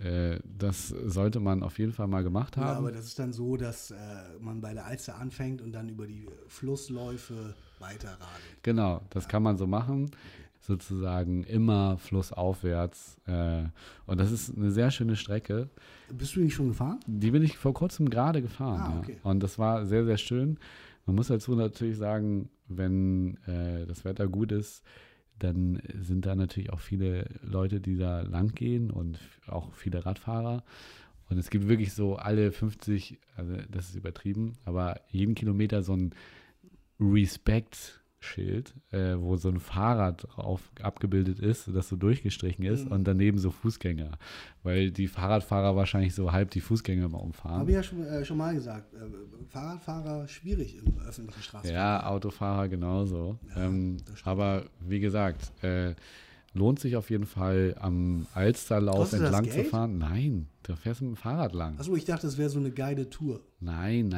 das sollte man auf jeden Fall mal gemacht haben. Ja, aber das ist dann so, dass man bei der Alster anfängt und dann über die Flussläufe weiterradelt. Genau, das kann man so machen. Sozusagen immer flussaufwärts. Und das ist eine sehr schöne Strecke. Bist du die schon gefahren? Die bin ich vor kurzem gerade gefahren. Ah, okay. Ja. Und das war sehr, sehr schön. Man muss dazu natürlich sagen, wenn das Wetter gut ist, dann sind da natürlich auch viele Leute, die da lang gehen und auch viele Radfahrer. Und es gibt wirklich so alle 50, also das ist übertrieben, aber jeden Kilometer so ein Respekt-Schild, wo so ein Fahrrad abgebildet ist, das so durchgestrichen ist und daneben so Fußgänger, weil die Fahrradfahrer wahrscheinlich so halb die Fußgänger mal umfahren. Habe ich ja schon mal gesagt, Fahrradfahrer schwierig im öffentlichen Straßenverkehr. Ja, Autofahrer genauso. Ja, aber wie gesagt, lohnt sich auf jeden Fall am Alsterlauf entlang zu fahren. Nein, da fährst du mit dem Fahrrad lang. Achso, ich dachte, das wäre so eine geile Tour. Nein,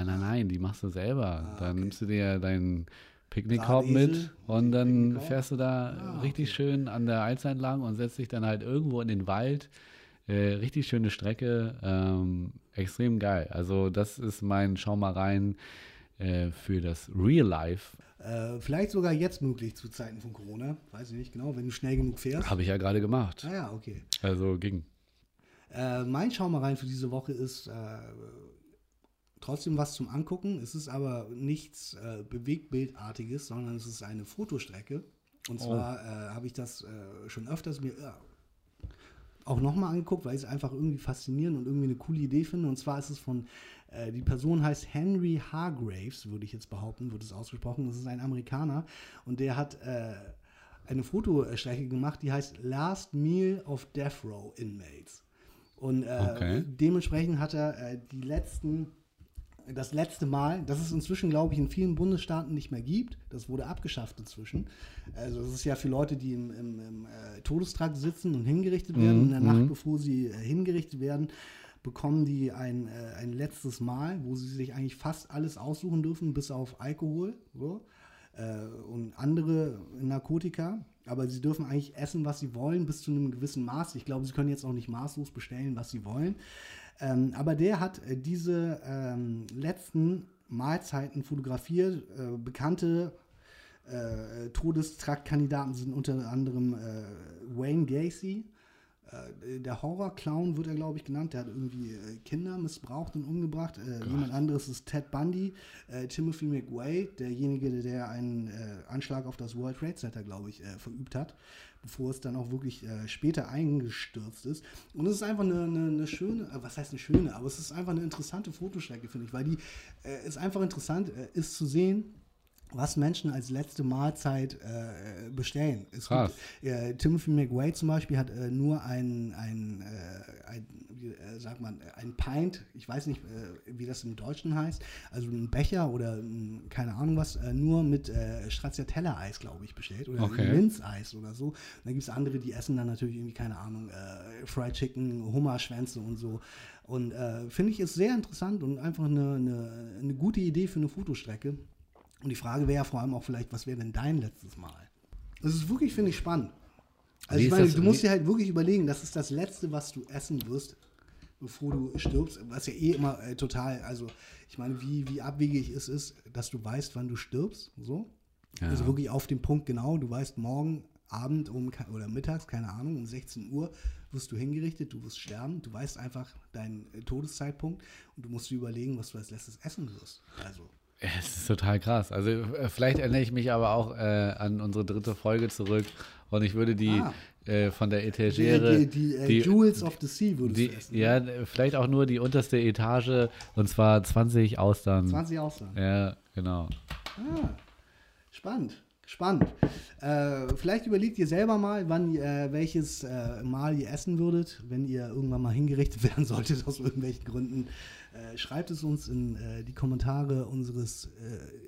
die machst du selber. Dann nimmst du dir deinen Picknickkorb mit und dann fährst du da richtig schön an der Alster entlang und setzt dich dann halt irgendwo in den Wald. Richtig schöne Strecke, extrem geil. Also das ist mein Schau mal rein für das Real Life. Vielleicht sogar jetzt möglich zu Zeiten von Corona, weiß ich nicht genau, wenn du schnell genug fährst. Habe ich ja gerade gemacht. Ah ja, okay. Also ging. Mein Schau mal rein für diese Woche ist trotzdem was zum Angucken. Es ist aber nichts Bewegtbildartiges, sondern es ist eine Fotostrecke. Und zwar habe ich das schon öfters mir auch nochmal angeguckt, weil ich es einfach irgendwie faszinierend und irgendwie eine coole Idee finde. Und zwar ist es von, die Person heißt Henry Hargraves, würde ich jetzt behaupten, wird es ausgesprochen. Das ist ein Amerikaner und der hat eine Fotostrecke gemacht, die heißt Last Meal of Death Row Inmates. Und dementsprechend hat er das letzte Mal, das es inzwischen, glaube ich, in vielen Bundesstaaten nicht mehr gibt, das wurde abgeschafft inzwischen. Also das ist ja für Leute, die im Todestrakt sitzen und hingerichtet werden. In der Nacht, bevor sie hingerichtet werden, bekommen die ein letztes Mal, wo sie sich eigentlich fast alles aussuchen dürfen, bis auf Alkohol und andere Narkotika. Aber sie dürfen eigentlich essen, was sie wollen, bis zu einem gewissen Maß. Ich glaube, sie können jetzt auch nicht maßlos bestellen, was sie wollen. Aber der hat diese letzten Mahlzeiten fotografiert. Bekannte Todestraktkandidaten sind unter anderem Wayne Gacy. Der Horror-Clown wird er, glaube ich, genannt. Der hat irgendwie Kinder missbraucht und umgebracht. Jemand anderes ist Ted Bundy, Timothy McVeigh, derjenige, der einen Anschlag auf das World Trade Center, glaube ich, verübt hat, bevor es dann auch wirklich später eingestürzt ist. Und es ist einfach eine schöne, was heißt eine schöne, aber es ist einfach eine interessante Fotostrecke, finde ich, weil die ist einfach interessant, ist zu sehen, was Menschen als letzte Mahlzeit bestellen. Es gibt, Timothy McVeigh zum Beispiel hat nur ein Pint, ich weiß nicht, wie das im Deutschen heißt, also ein Becher oder keine Ahnung was, nur mit Stracciatella-Eis, glaube ich, bestellt oder Minzeis oder so. Und dann gibt es andere, die essen dann natürlich irgendwie, keine Ahnung, Fried Chicken, Hummerschwänze und so. Und finde ich ist sehr interessant und einfach eine gute Idee für eine Fotostrecke. Und die Frage wäre ja vor allem auch vielleicht, was wäre denn dein letztes Mal? Das ist wirklich, finde ich, spannend. Also ich meine, du musst dir halt wirklich überlegen, das ist das Letzte, was du essen wirst, bevor du stirbst, was ja eh immer total, also ich meine, wie abwegig es ist, dass du weißt, wann du stirbst, so. Ja. Also wirklich auf den Punkt genau, du weißt, morgen Abend oder mittags, keine Ahnung, um 16 Uhr wirst du hingerichtet, du wirst sterben, du weißt einfach deinen Todeszeitpunkt und du musst dir überlegen, was du als letztes essen wirst, also. Es ist total krass. Also vielleicht erinnere ich mich aber auch an unsere dritte Folge zurück und ich würde die von der Etagere... Die Jewels of the Sea würdest du essen. Ja, vielleicht auch nur die unterste Etage und zwar 20 Austern. 20 Austern. Ja, genau. Ah, spannend. Vielleicht überlegt ihr selber mal, wann welches Mal ihr essen würdet, wenn ihr irgendwann mal hingerichtet werden solltet aus irgendwelchen Gründen. Schreibt es uns in die Kommentare unseres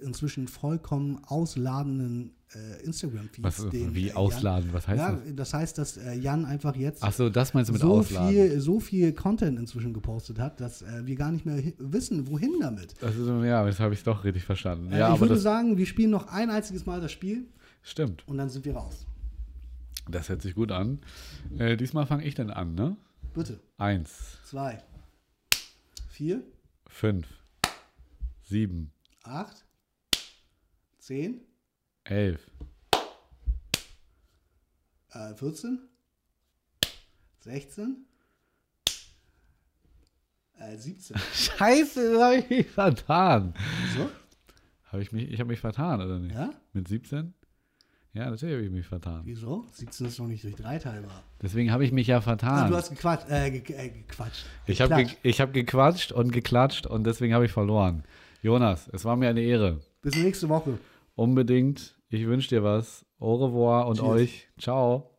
inzwischen vollkommen ausladenden Instagram-Feeds. Wie ausladen? Was heißt das? Ja, das heißt, dass Jan einfach jetzt so viel Content inzwischen gepostet hat, dass wir gar nicht mehr wissen, wohin damit. Das habe ich doch richtig verstanden. Ich würde sagen, wir spielen noch ein einziges Mal das Spiel. Stimmt. Und dann sind wir raus. Das hört sich gut an. Diesmal fange ich dann an, ne? Bitte. 1. 2. 4, 5, 7, 8, 10, 11, 14, 16, 17. Scheiße, das habe ich mich vertan. Wieso? Ich habe mich vertan, oder nicht? Ja? Mit 17? Ja, natürlich habe ich mich vertan. Wieso? 17 ist noch nicht durch 3 teilbar. Deswegen habe ich mich ja vertan. Du hast gequatscht. Ich habe gequatscht und geklatscht und deswegen habe ich verloren. Jonas, es war mir eine Ehre. Bis nächste Woche. Unbedingt. Ich wünsche dir was. Au revoir und Tschüss. Euch. Ciao.